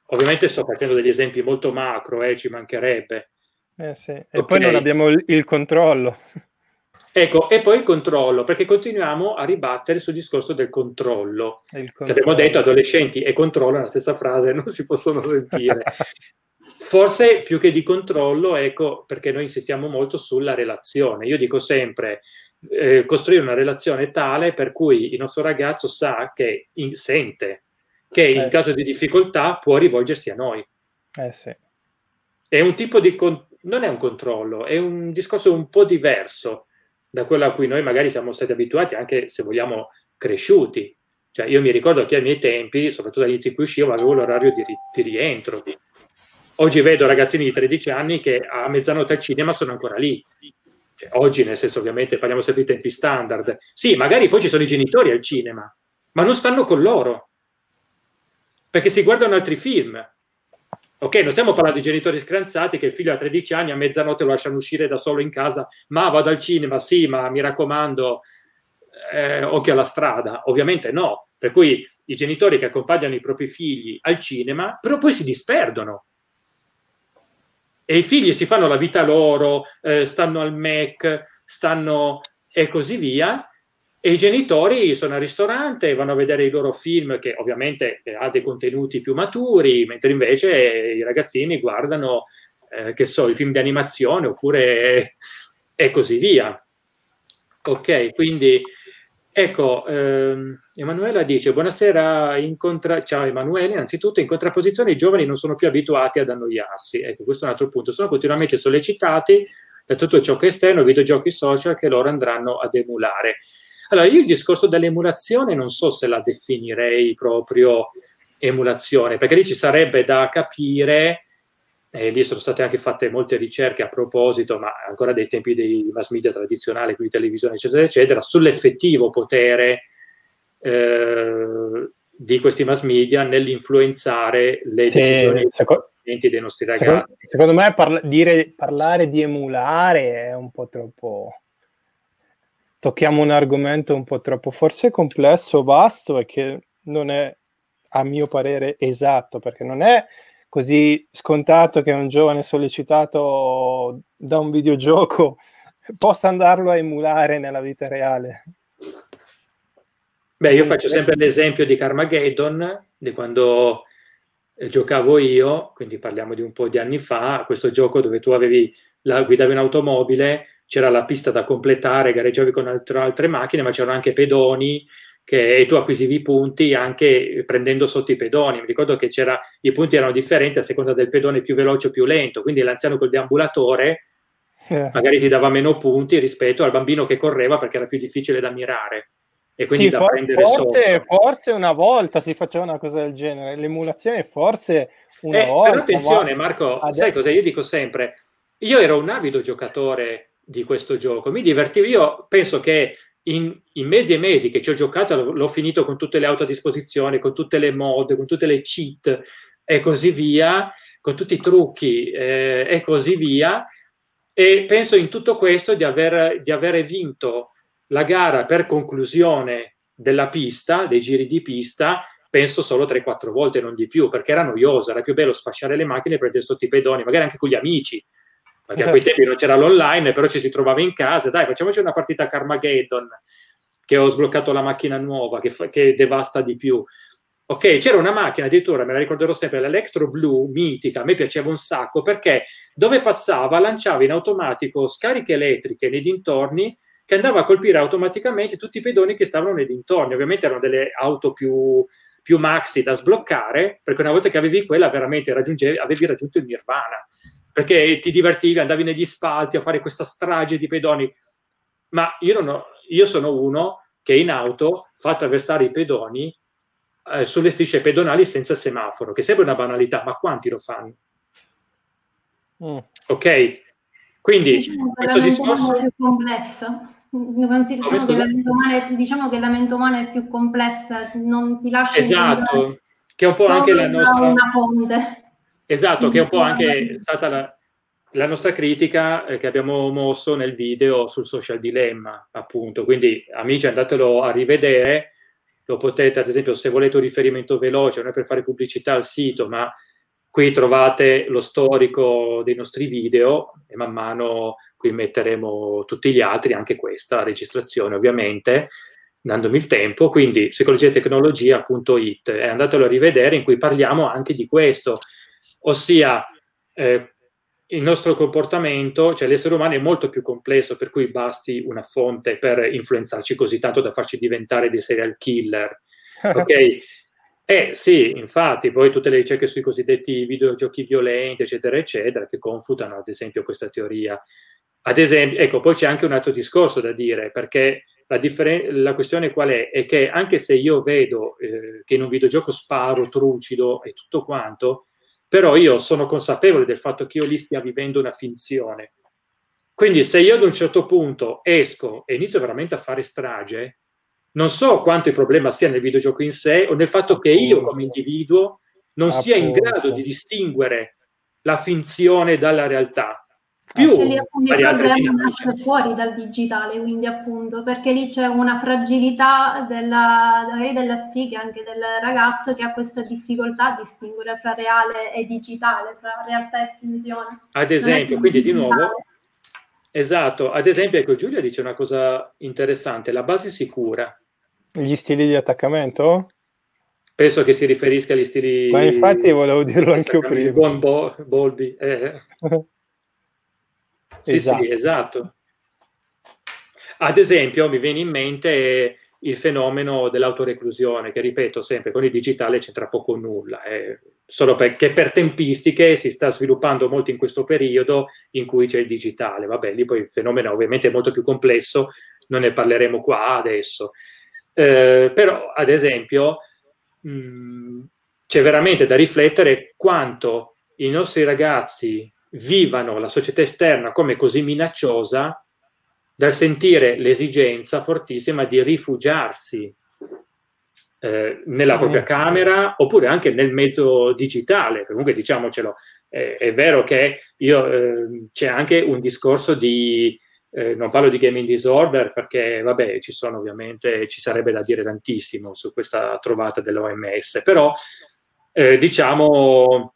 Ovviamente sto facendo degli esempi molto macro, eh, ci mancherebbe. Eh sì. E okay. Poi non abbiamo il, il controllo. Ecco, e poi il controllo, perché continuiamo a ribattere sul discorso del controllo. controllo. Che abbiamo detto, adolescenti e controllo, è la stessa frase, non si possono sentire. Forse più che di controllo, ecco, perché noi insistiamo molto sulla relazione. Io dico sempre, eh, costruire una relazione tale per cui il nostro ragazzo sa che in, sente che in eh caso sì. di difficoltà può rivolgersi a noi. Eh sì. È un tipo di con- non è un controllo, è un discorso un po' diverso da quello a cui noi magari siamo stati abituati, anche se vogliamo cresciuti. Cioè, io mi ricordo che ai miei tempi, soprattutto agli inizi in cui uscivo, avevo l'orario di, ri- di rientro. Oggi vedo ragazzini di tredici anni che a mezzanotte al cinema sono ancora lì. Cioè, oggi, nel senso, ovviamente, parliamo sempre di tempi standard. Sì, magari poi ci sono i genitori al cinema, ma non stanno con loro, perché si guardano altri film. Ok, non stiamo parlando di genitori scranzati che il figlio ha tredici anni, a mezzanotte lo lasciano uscire da solo in casa, ma vado al cinema, sì, ma mi raccomando, eh, occhio alla strada. Ovviamente no, per cui i genitori che accompagnano i propri figli al cinema, però poi si disperdono. E i figli si fanno la vita loro, eh, stanno al Mac, stanno e così via, e i genitori sono al ristorante, vanno a vedere i loro film, che ovviamente eh, ha dei contenuti più maturi, mentre invece eh, i ragazzini guardano, eh, che so, i film di animazione, oppure eh, e così via. Ok, quindi, ecco, ehm, Emanuela dice, buonasera, in contra... ciao Emanuele, innanzitutto in contrapposizione i giovani non sono più abituati ad annoiarsi, ecco questo è un altro punto, sono continuamente sollecitati da tutto ciò che è esterno, videogiochi social che loro andranno ad emulare. Allora io il discorso dell'emulazione non so se la definirei proprio emulazione, perché lì ci sarebbe da capire, e lì sono state anche fatte molte ricerche a proposito, ma ancora dei tempi dei mass media tradizionali, quindi televisione, eccetera, eccetera, sull'effettivo potere eh, di questi mass media nell'influenzare le decisioni eh, seco- dei nostri ragazzi. Secondo, secondo me parla- dire, parlare di emulare è un po' troppo... Tocchiamo un argomento un po' troppo forse complesso, vasto, e che non è, a mio parere, esatto, perché non è... così scontato che un giovane sollecitato da un videogioco possa andarlo a emulare nella vita reale. Beh, io faccio sempre l'esempio di Carmageddon, di quando giocavo io, quindi parliamo di un po' di anni fa, questo gioco dove tu avevi la, guidavi un'automobile, c'era la pista da completare, gareggiavi con altro, altre macchine, ma c'erano anche pedoni, che tu acquisivi punti anche prendendo sotto i pedoni. Mi ricordo che c'era, i punti erano differenti a seconda del pedone più veloce o più lento, quindi l'anziano col deambulatore eh. magari ti dava meno punti rispetto al bambino che correva perché era più difficile da mirare e quindi sì, da for- prendere forse, sotto. Forse una volta si faceva una cosa del genere, l'emulazione forse una eh, volta. Però attenzione Marco, adesso... sai cosa io dico sempre? Io ero un avido giocatore di questo gioco, mi divertivo, io penso che In, in mesi e mesi che ci ho giocato l'ho, l'ho finito con tutte le auto a disposizione, con tutte le mod, con tutte le cheat e così via, con tutti i trucchi eh, e così via, e penso in tutto questo di aver di avere vinto la gara per conclusione della pista, dei giri di pista, penso solo tre quattro volte, non di più, perché era noiosa, era più bello sfasciare le macchine e prendere sotto i pedoni, magari anche con gli amici, perché a quei tempi non c'era l'online, però ci si trovava in casa, dai, facciamoci una partita a Carmageddon, che ho sbloccato la macchina nuova, che, fa, che devasta di più. Ok, c'era una macchina, addirittura me la ricorderò sempre, l'Electro Blu, mitica, a me piaceva un sacco, perché dove passava lanciava in automatico scariche elettriche nei dintorni, che andava a colpire automaticamente tutti i pedoni che stavano nei dintorni. Ovviamente erano delle auto più, più maxi da sbloccare, perché una volta che avevi quella veramente raggiungevi, avevi raggiunto il nirvana, perché ti divertivi, andavi negli spalti a fare questa strage di pedoni. Ma io non ho, io sono uno che in auto fa attraversare i pedoni eh, sulle strisce pedonali senza semaforo, che sembra una banalità, ma quanti lo fanno? Mm. Ok? Quindi diciamo questo discorso è più complesso. Diciamo, oh, che la mente umana, diciamo che la mente umana è più complessa, non si lascia, esatto, che è un po' anche la nostra una fonte. Esatto, che è un po' anche stata la, la nostra critica eh, che abbiamo mosso nel video sul Social Dilemma, appunto. Quindi, amici, andatelo a rivedere, lo potete, ad esempio, se volete un riferimento veloce, non è per fare pubblicità al sito, ma qui trovate lo storico dei nostri video e man mano qui metteremo tutti gli altri, anche questa registrazione, ovviamente, dandomi il tempo. Quindi, psicologia e tecnologia punto it, e andatelo a rivedere, in cui parliamo anche di questo. Ossia, eh, il nostro comportamento, cioè l'essere umano è molto più complesso, per cui basti una fonte per influenzarci così tanto da farci diventare dei serial killer, ok? Eh sì, infatti, poi tutte le ricerche sui cosiddetti videogiochi violenti, eccetera, eccetera, che confutano, ad esempio, questa teoria. Ad esempio, ecco, poi c'è anche un altro discorso da dire, perché la, differen- la questione qual è? È che anche se io vedo eh, che in un videogioco sparo, trucido e tutto quanto, però io sono consapevole del fatto che io lì stia vivendo una finzione. Quindi se io ad un certo punto esco e inizio veramente a fare strage, non so quanto il problema sia nel videogioco in sé o nel fatto che io come individuo non appunto sia in grado di distinguere la finzione dalla realtà. Più lì, appunto, il problema nasce fuori dal digitale, quindi appunto perché lì c'è una fragilità della, magari della psiche anche del ragazzo, che ha questa difficoltà a distinguere fra reale e digitale, fra realtà e finzione, ad esempio. Quindi di nuovo, esatto, ad esempio, ecco, Giulia dice una cosa interessante, la base sicura, gli stili di attaccamento. Penso che si riferisca agli stili, ma infatti volevo dirlo anche io prima, buon bo- Bolby eh. Sì, esatto. Sì, esatto. Ad esempio, mi viene in mente il fenomeno dell'autoreclusione, che ripeto sempre, con il digitale c'entra poco o nulla, eh. Solo perché per tempistiche si sta sviluppando molto in questo periodo in cui c'è il digitale. Vabbè, lì poi il fenomeno ovviamente è molto più complesso, non ne parleremo qua adesso. Eh, però, ad esempio, mh, c'è veramente da riflettere quanto i nostri ragazzi vivano la società esterna come così minacciosa dal sentire l'esigenza fortissima di rifugiarsi eh, nella propria camera oppure anche nel mezzo digitale. Comunque, diciamocelo, eh, è vero che io eh, c'è anche un discorso di eh, non parlo di gaming disorder, perché vabbè, ci sono, ovviamente ci sarebbe da dire tantissimo su questa trovata dell'O M S, però eh, diciamo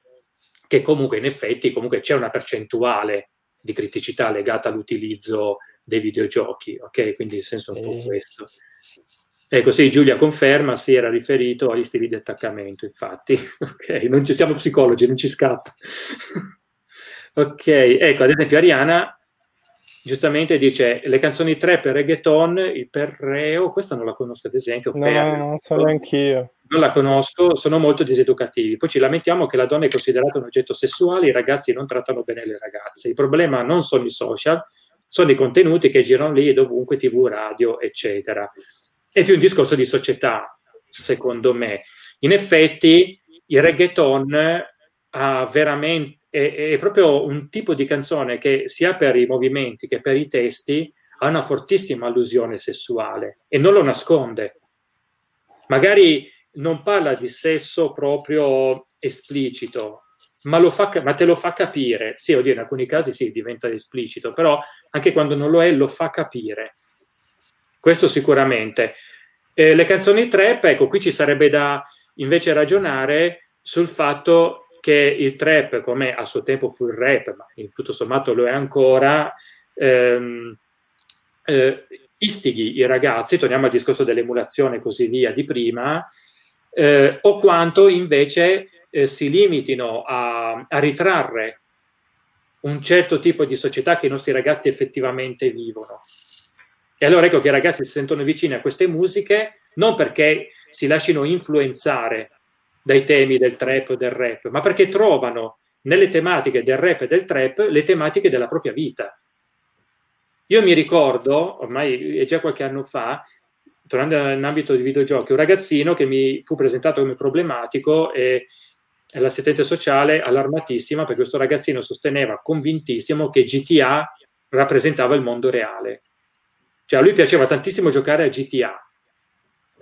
che comunque in effetti comunque c'è una percentuale di criticità legata all'utilizzo dei videogiochi, ok? Quindi il senso è un po' questo. Ecco, sì, Giulia conferma, si era riferito agli stili di attaccamento, infatti. Ok, non ci siamo psicologi, non ci scappa. Ok, ecco, ad esempio Ariana giustamente dice le canzoni trap e reggaeton, il perreo, questa non la conosco ad esempio. No, per... non so neanche io. Non la conosco, sono molto diseducativi. Poi ci lamentiamo che la donna è considerata un oggetto sessuale, i ragazzi non trattano bene le ragazze. Il problema non sono i social, sono i contenuti che girano lì dovunque, tivù, radio, eccetera. È più un discorso di società, secondo me. In effetti il reggaeton ha veramente... È, è proprio un tipo di canzone che sia per i movimenti che per i testi ha una fortissima allusione sessuale e non lo nasconde. Magari non parla di sesso proprio esplicito, ma, lo fa, ma te lo fa capire. Sì, oddio, in alcuni casi sì, diventa esplicito, però anche quando non lo è lo fa capire. Questo sicuramente. Eh, le canzoni trap, ecco, qui ci sarebbe da... invece ragionare sul fatto che il trap, come a suo tempo fu il rap, ma tutto sommato lo è ancora, ehm, eh, istighi i ragazzi, torniamo al discorso dell'emulazione e così via di prima, eh, o quanto invece eh, si limitino a, a ritrarre un certo tipo di società che i nostri ragazzi effettivamente vivono. E allora ecco che i ragazzi si sentono vicini a queste musiche non perché si lasciano influenzare dai temi del trap o del rap, ma perché trovano nelle tematiche del rap e del trap le tematiche della propria vita. Io mi ricordo, ormai è già qualche anno fa, tornando all'ambito di videogiochi, un ragazzino che mi fu presentato come problematico e l'assistente sociale allarmatissima perché questo ragazzino sosteneva convintissimo che G T A rappresentava il mondo reale. Cioè a lui piaceva tantissimo giocare a G T A,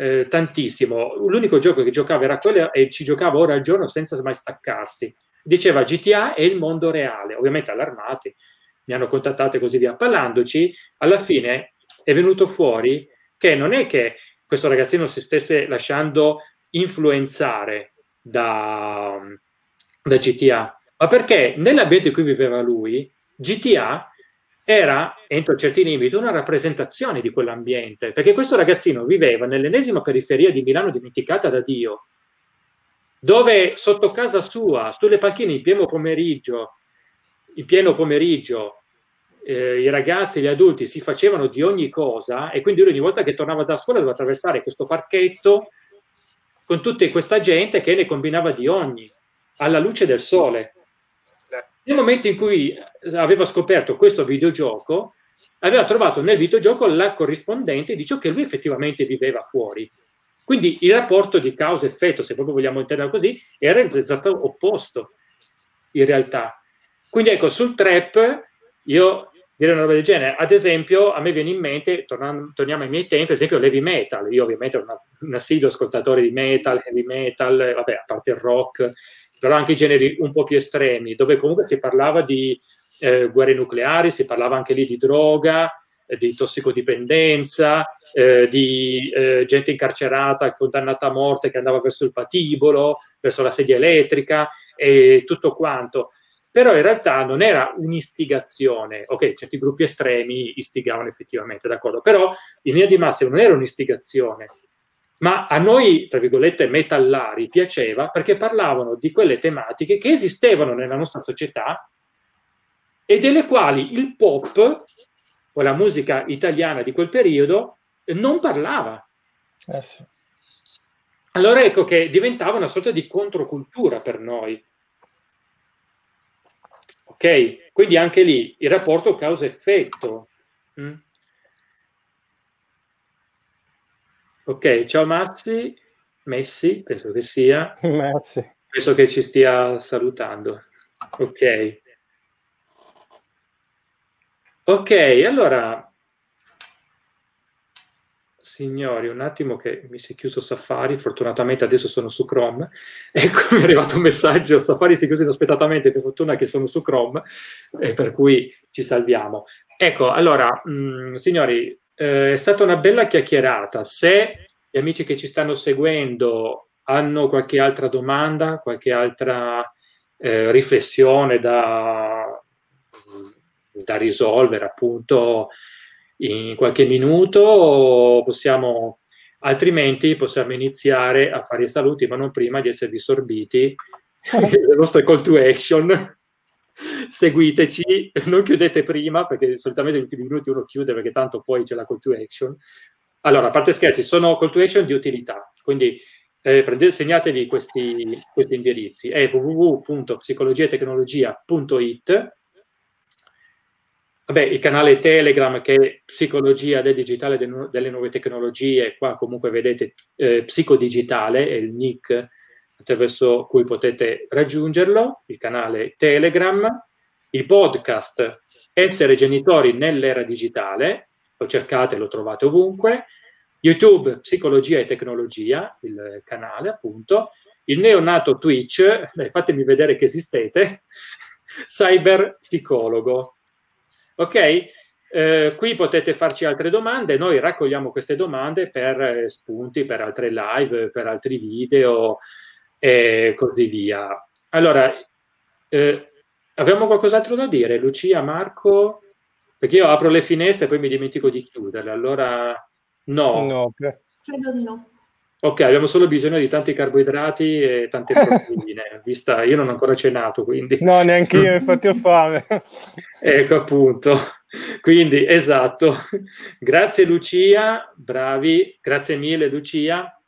eh, tantissimo. L'unico gioco che giocava era quello e ci giocava ora al giorno senza mai staccarsi. Diceva G T A è il mondo reale, ovviamente allarmati. Mi hanno contattato e così via. Parlandoci, alla fine è venuto fuori che non è che questo ragazzino si stesse lasciando influenzare da, da G T A, ma perché nell'ambiente in cui viveva lui, G T A era, entro certi limiti, una rappresentazione di quell'ambiente, perché questo ragazzino viveva nell'ennesima periferia di Milano dimenticata da Dio, dove sotto casa sua, sulle panchine in pieno pomeriggio, in pieno pomeriggio eh, i ragazzi, gli adulti si facevano di ogni cosa e quindi lui ogni volta che tornava da scuola doveva attraversare questo parchetto con tutta questa gente che ne combinava di ogni, alla luce del sole. Nel momento in cui aveva scoperto questo videogioco, aveva trovato nel videogioco la corrispondente di ciò che lui effettivamente viveva fuori. Quindi il rapporto di causa-effetto, se proprio vogliamo intenderlo così, era esattamente opposto in realtà. Quindi ecco, sul trap, io direi una roba del genere. Ad esempio, a me viene in mente, tornando, torniamo ai miei tempi, ad esempio l'heavy metal. Io ovviamente ero un assiduo ascoltatore di metal, heavy metal, vabbè, a parte il rock, però anche i generi un po' più estremi, dove comunque si parlava di eh, guerre nucleari, si parlava anche lì di droga, eh, di tossicodipendenza, eh, di eh, gente incarcerata, condannata a morte, che andava verso il patibolo, verso la sedia elettrica e tutto quanto. Però in realtà non era un'istigazione, ok, certi gruppi estremi istigavano effettivamente, d'accordo, però in linea di massima non era un'istigazione, ma a noi, tra virgolette, metallari piaceva perché parlavano di quelle tematiche che esistevano nella nostra società e delle quali il pop o la musica italiana di quel periodo non parlava. Eh sì. Allora ecco che diventava una sorta di controcultura per noi. Ok, quindi anche lì il rapporto causa-effetto. Mm. Ok, ciao Mazzi, Messi, penso che sia. Mazzi. Penso che ci stia salutando. Ok. Ok, allora, signori, un attimo che mi si è chiuso Safari, fortunatamente adesso sono su Chrome. Ecco, mi è arrivato un messaggio, Safari si è chiuso inaspettatamente, per fortuna che sono su Chrome, e per cui ci salviamo. Ecco, allora, mh, signori, eh, è stata una bella chiacchierata. Se gli amici che ci stanno seguendo hanno qualche altra domanda, qualche altra eh, riflessione da, da risolvere, appunto, in qualche minuto possiamo, altrimenti possiamo iniziare a fare i saluti, ma non prima di esservi sorbiti le nostre call to action. Seguiteci, non chiudete prima, perché solitamente gli ultimi minuti uno chiude perché tanto poi c'è la call to action. Allora, a parte scherzi, sono call to action di utilità, quindi eh, prendete, segnatevi questi, questi indirizzi, è w w w punto psicologia e tecnologia punto i t. Vabbè, il canale Telegram che è Psicologia del Digitale de, delle Nuove Tecnologie, qua comunque vedete eh, Psicodigitale, è il nick attraverso cui potete raggiungerlo, il canale Telegram, il podcast Essere Genitori nell'Era Digitale, lo cercate, lo trovate ovunque, YouTube Psicologia e Tecnologia, il canale appunto, il neonato Twitch, dai, fatemi vedere che esistete, Cyberpsicologo. Ok? Eh, qui potete farci altre domande, noi raccogliamo queste domande per spunti, per altre live, per altri video e così via. Allora, eh, abbiamo qualcos'altro da dire, Lucia, Marco? Perché io apro le finestre e poi mi dimentico di chiuderle, allora no. No, credo di no. Ok, abbiamo solo bisogno di tanti carboidrati e tante proteine, vista io non ho ancora cenato, quindi... No, neanche io, infatti ho fame. Ecco, appunto. Quindi, esatto. Grazie Lucia, bravi, grazie mille Lucia,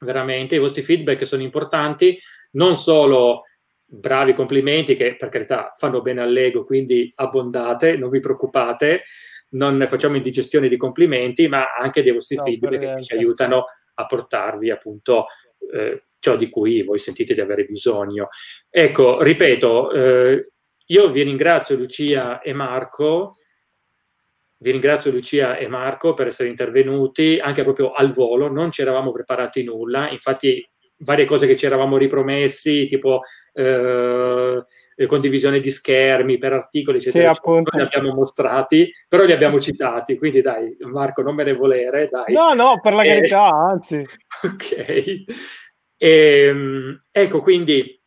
veramente, i vostri feedback sono importanti, non solo bravi complimenti, che per carità fanno bene all'ego, quindi abbondate, non vi preoccupate, non facciamo indigestione di complimenti, ma anche dei vostri no, feedback che ci aiutano a portarvi appunto eh, ciò di cui voi sentite di avere bisogno. Ecco, ripeto, eh, io vi ringrazio Lucia e Marco, vi ringrazio Lucia e Marco per essere intervenuti, anche proprio al volo, non ci eravamo preparati nulla, infatti varie cose che ci eravamo ripromessi, tipo eh, condivisione di schermi per articoli, eccetera, sì, eccetera, non li abbiamo mostrati, però li abbiamo citati, quindi dai, Marco, non me ne volere, dai. No, no, per la eh, carità, anzi. Ok. E, ecco, quindi,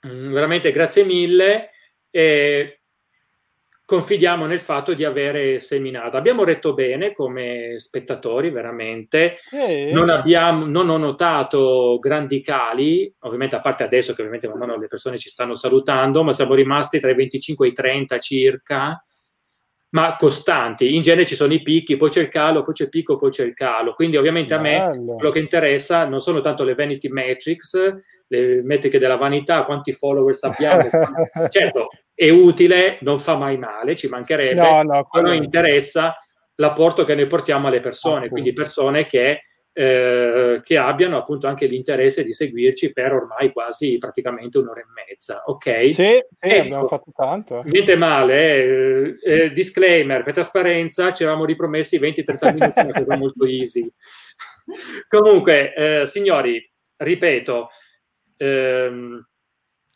veramente grazie mille, e confidiamo nel fatto di avere seminato. Abbiamo retto bene come spettatori, veramente. Eh, non, abbiamo, non ho notato grandi cali, ovviamente a parte adesso che ovviamente man mano le persone ci stanno salutando, ma siamo rimasti tra i venticinque e i trenta circa, ma costanti. In genere ci sono i picchi, poi c'è il calo, poi c'è il picco, poi c'è il calo. Quindi ovviamente bello. A me quello che interessa non sono tanto le vanity metrics, le metriche della vanità, quanti followers abbiamo. Certo, è utile, non fa mai male, ci mancherebbe, no, no, ma noi interessa l'apporto che noi portiamo alle persone, appunto. Quindi persone che, eh, che abbiano appunto anche l'interesse di seguirci per ormai quasi praticamente un'ora e mezza, ok? Sì, sì, ecco, abbiamo fatto tanto. Niente male, eh, eh, disclaimer, per trasparenza ci eravamo ripromessi venti trenta minuti, una cosa molto easy. Comunque, eh, signori, ripeto, ehm,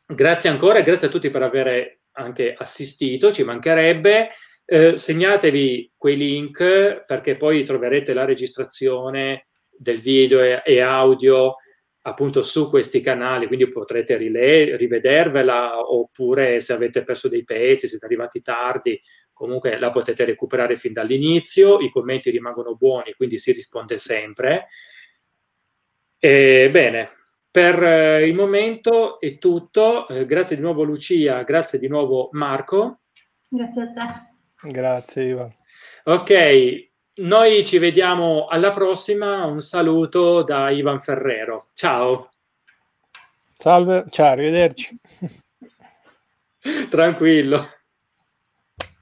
grazie ancora e grazie a tutti per avere anche assistito, ci mancherebbe. Eh, segnatevi quei link perché poi troverete la registrazione del video e, e audio appunto su questi canali, quindi potrete rile- rivedervela, oppure se avete perso dei pezzi, siete arrivati tardi, comunque la potete recuperare fin dall'inizio. I commenti rimangono buoni, quindi si risponde sempre. E, bene. Per il momento è tutto, eh, grazie di nuovo Lucia, grazie di nuovo Marco. Grazie a te. Grazie Ivan. Ok, noi ci vediamo alla prossima, un saluto da Ivan Ferrero, ciao. Salve, ciao, arrivederci. Tranquillo.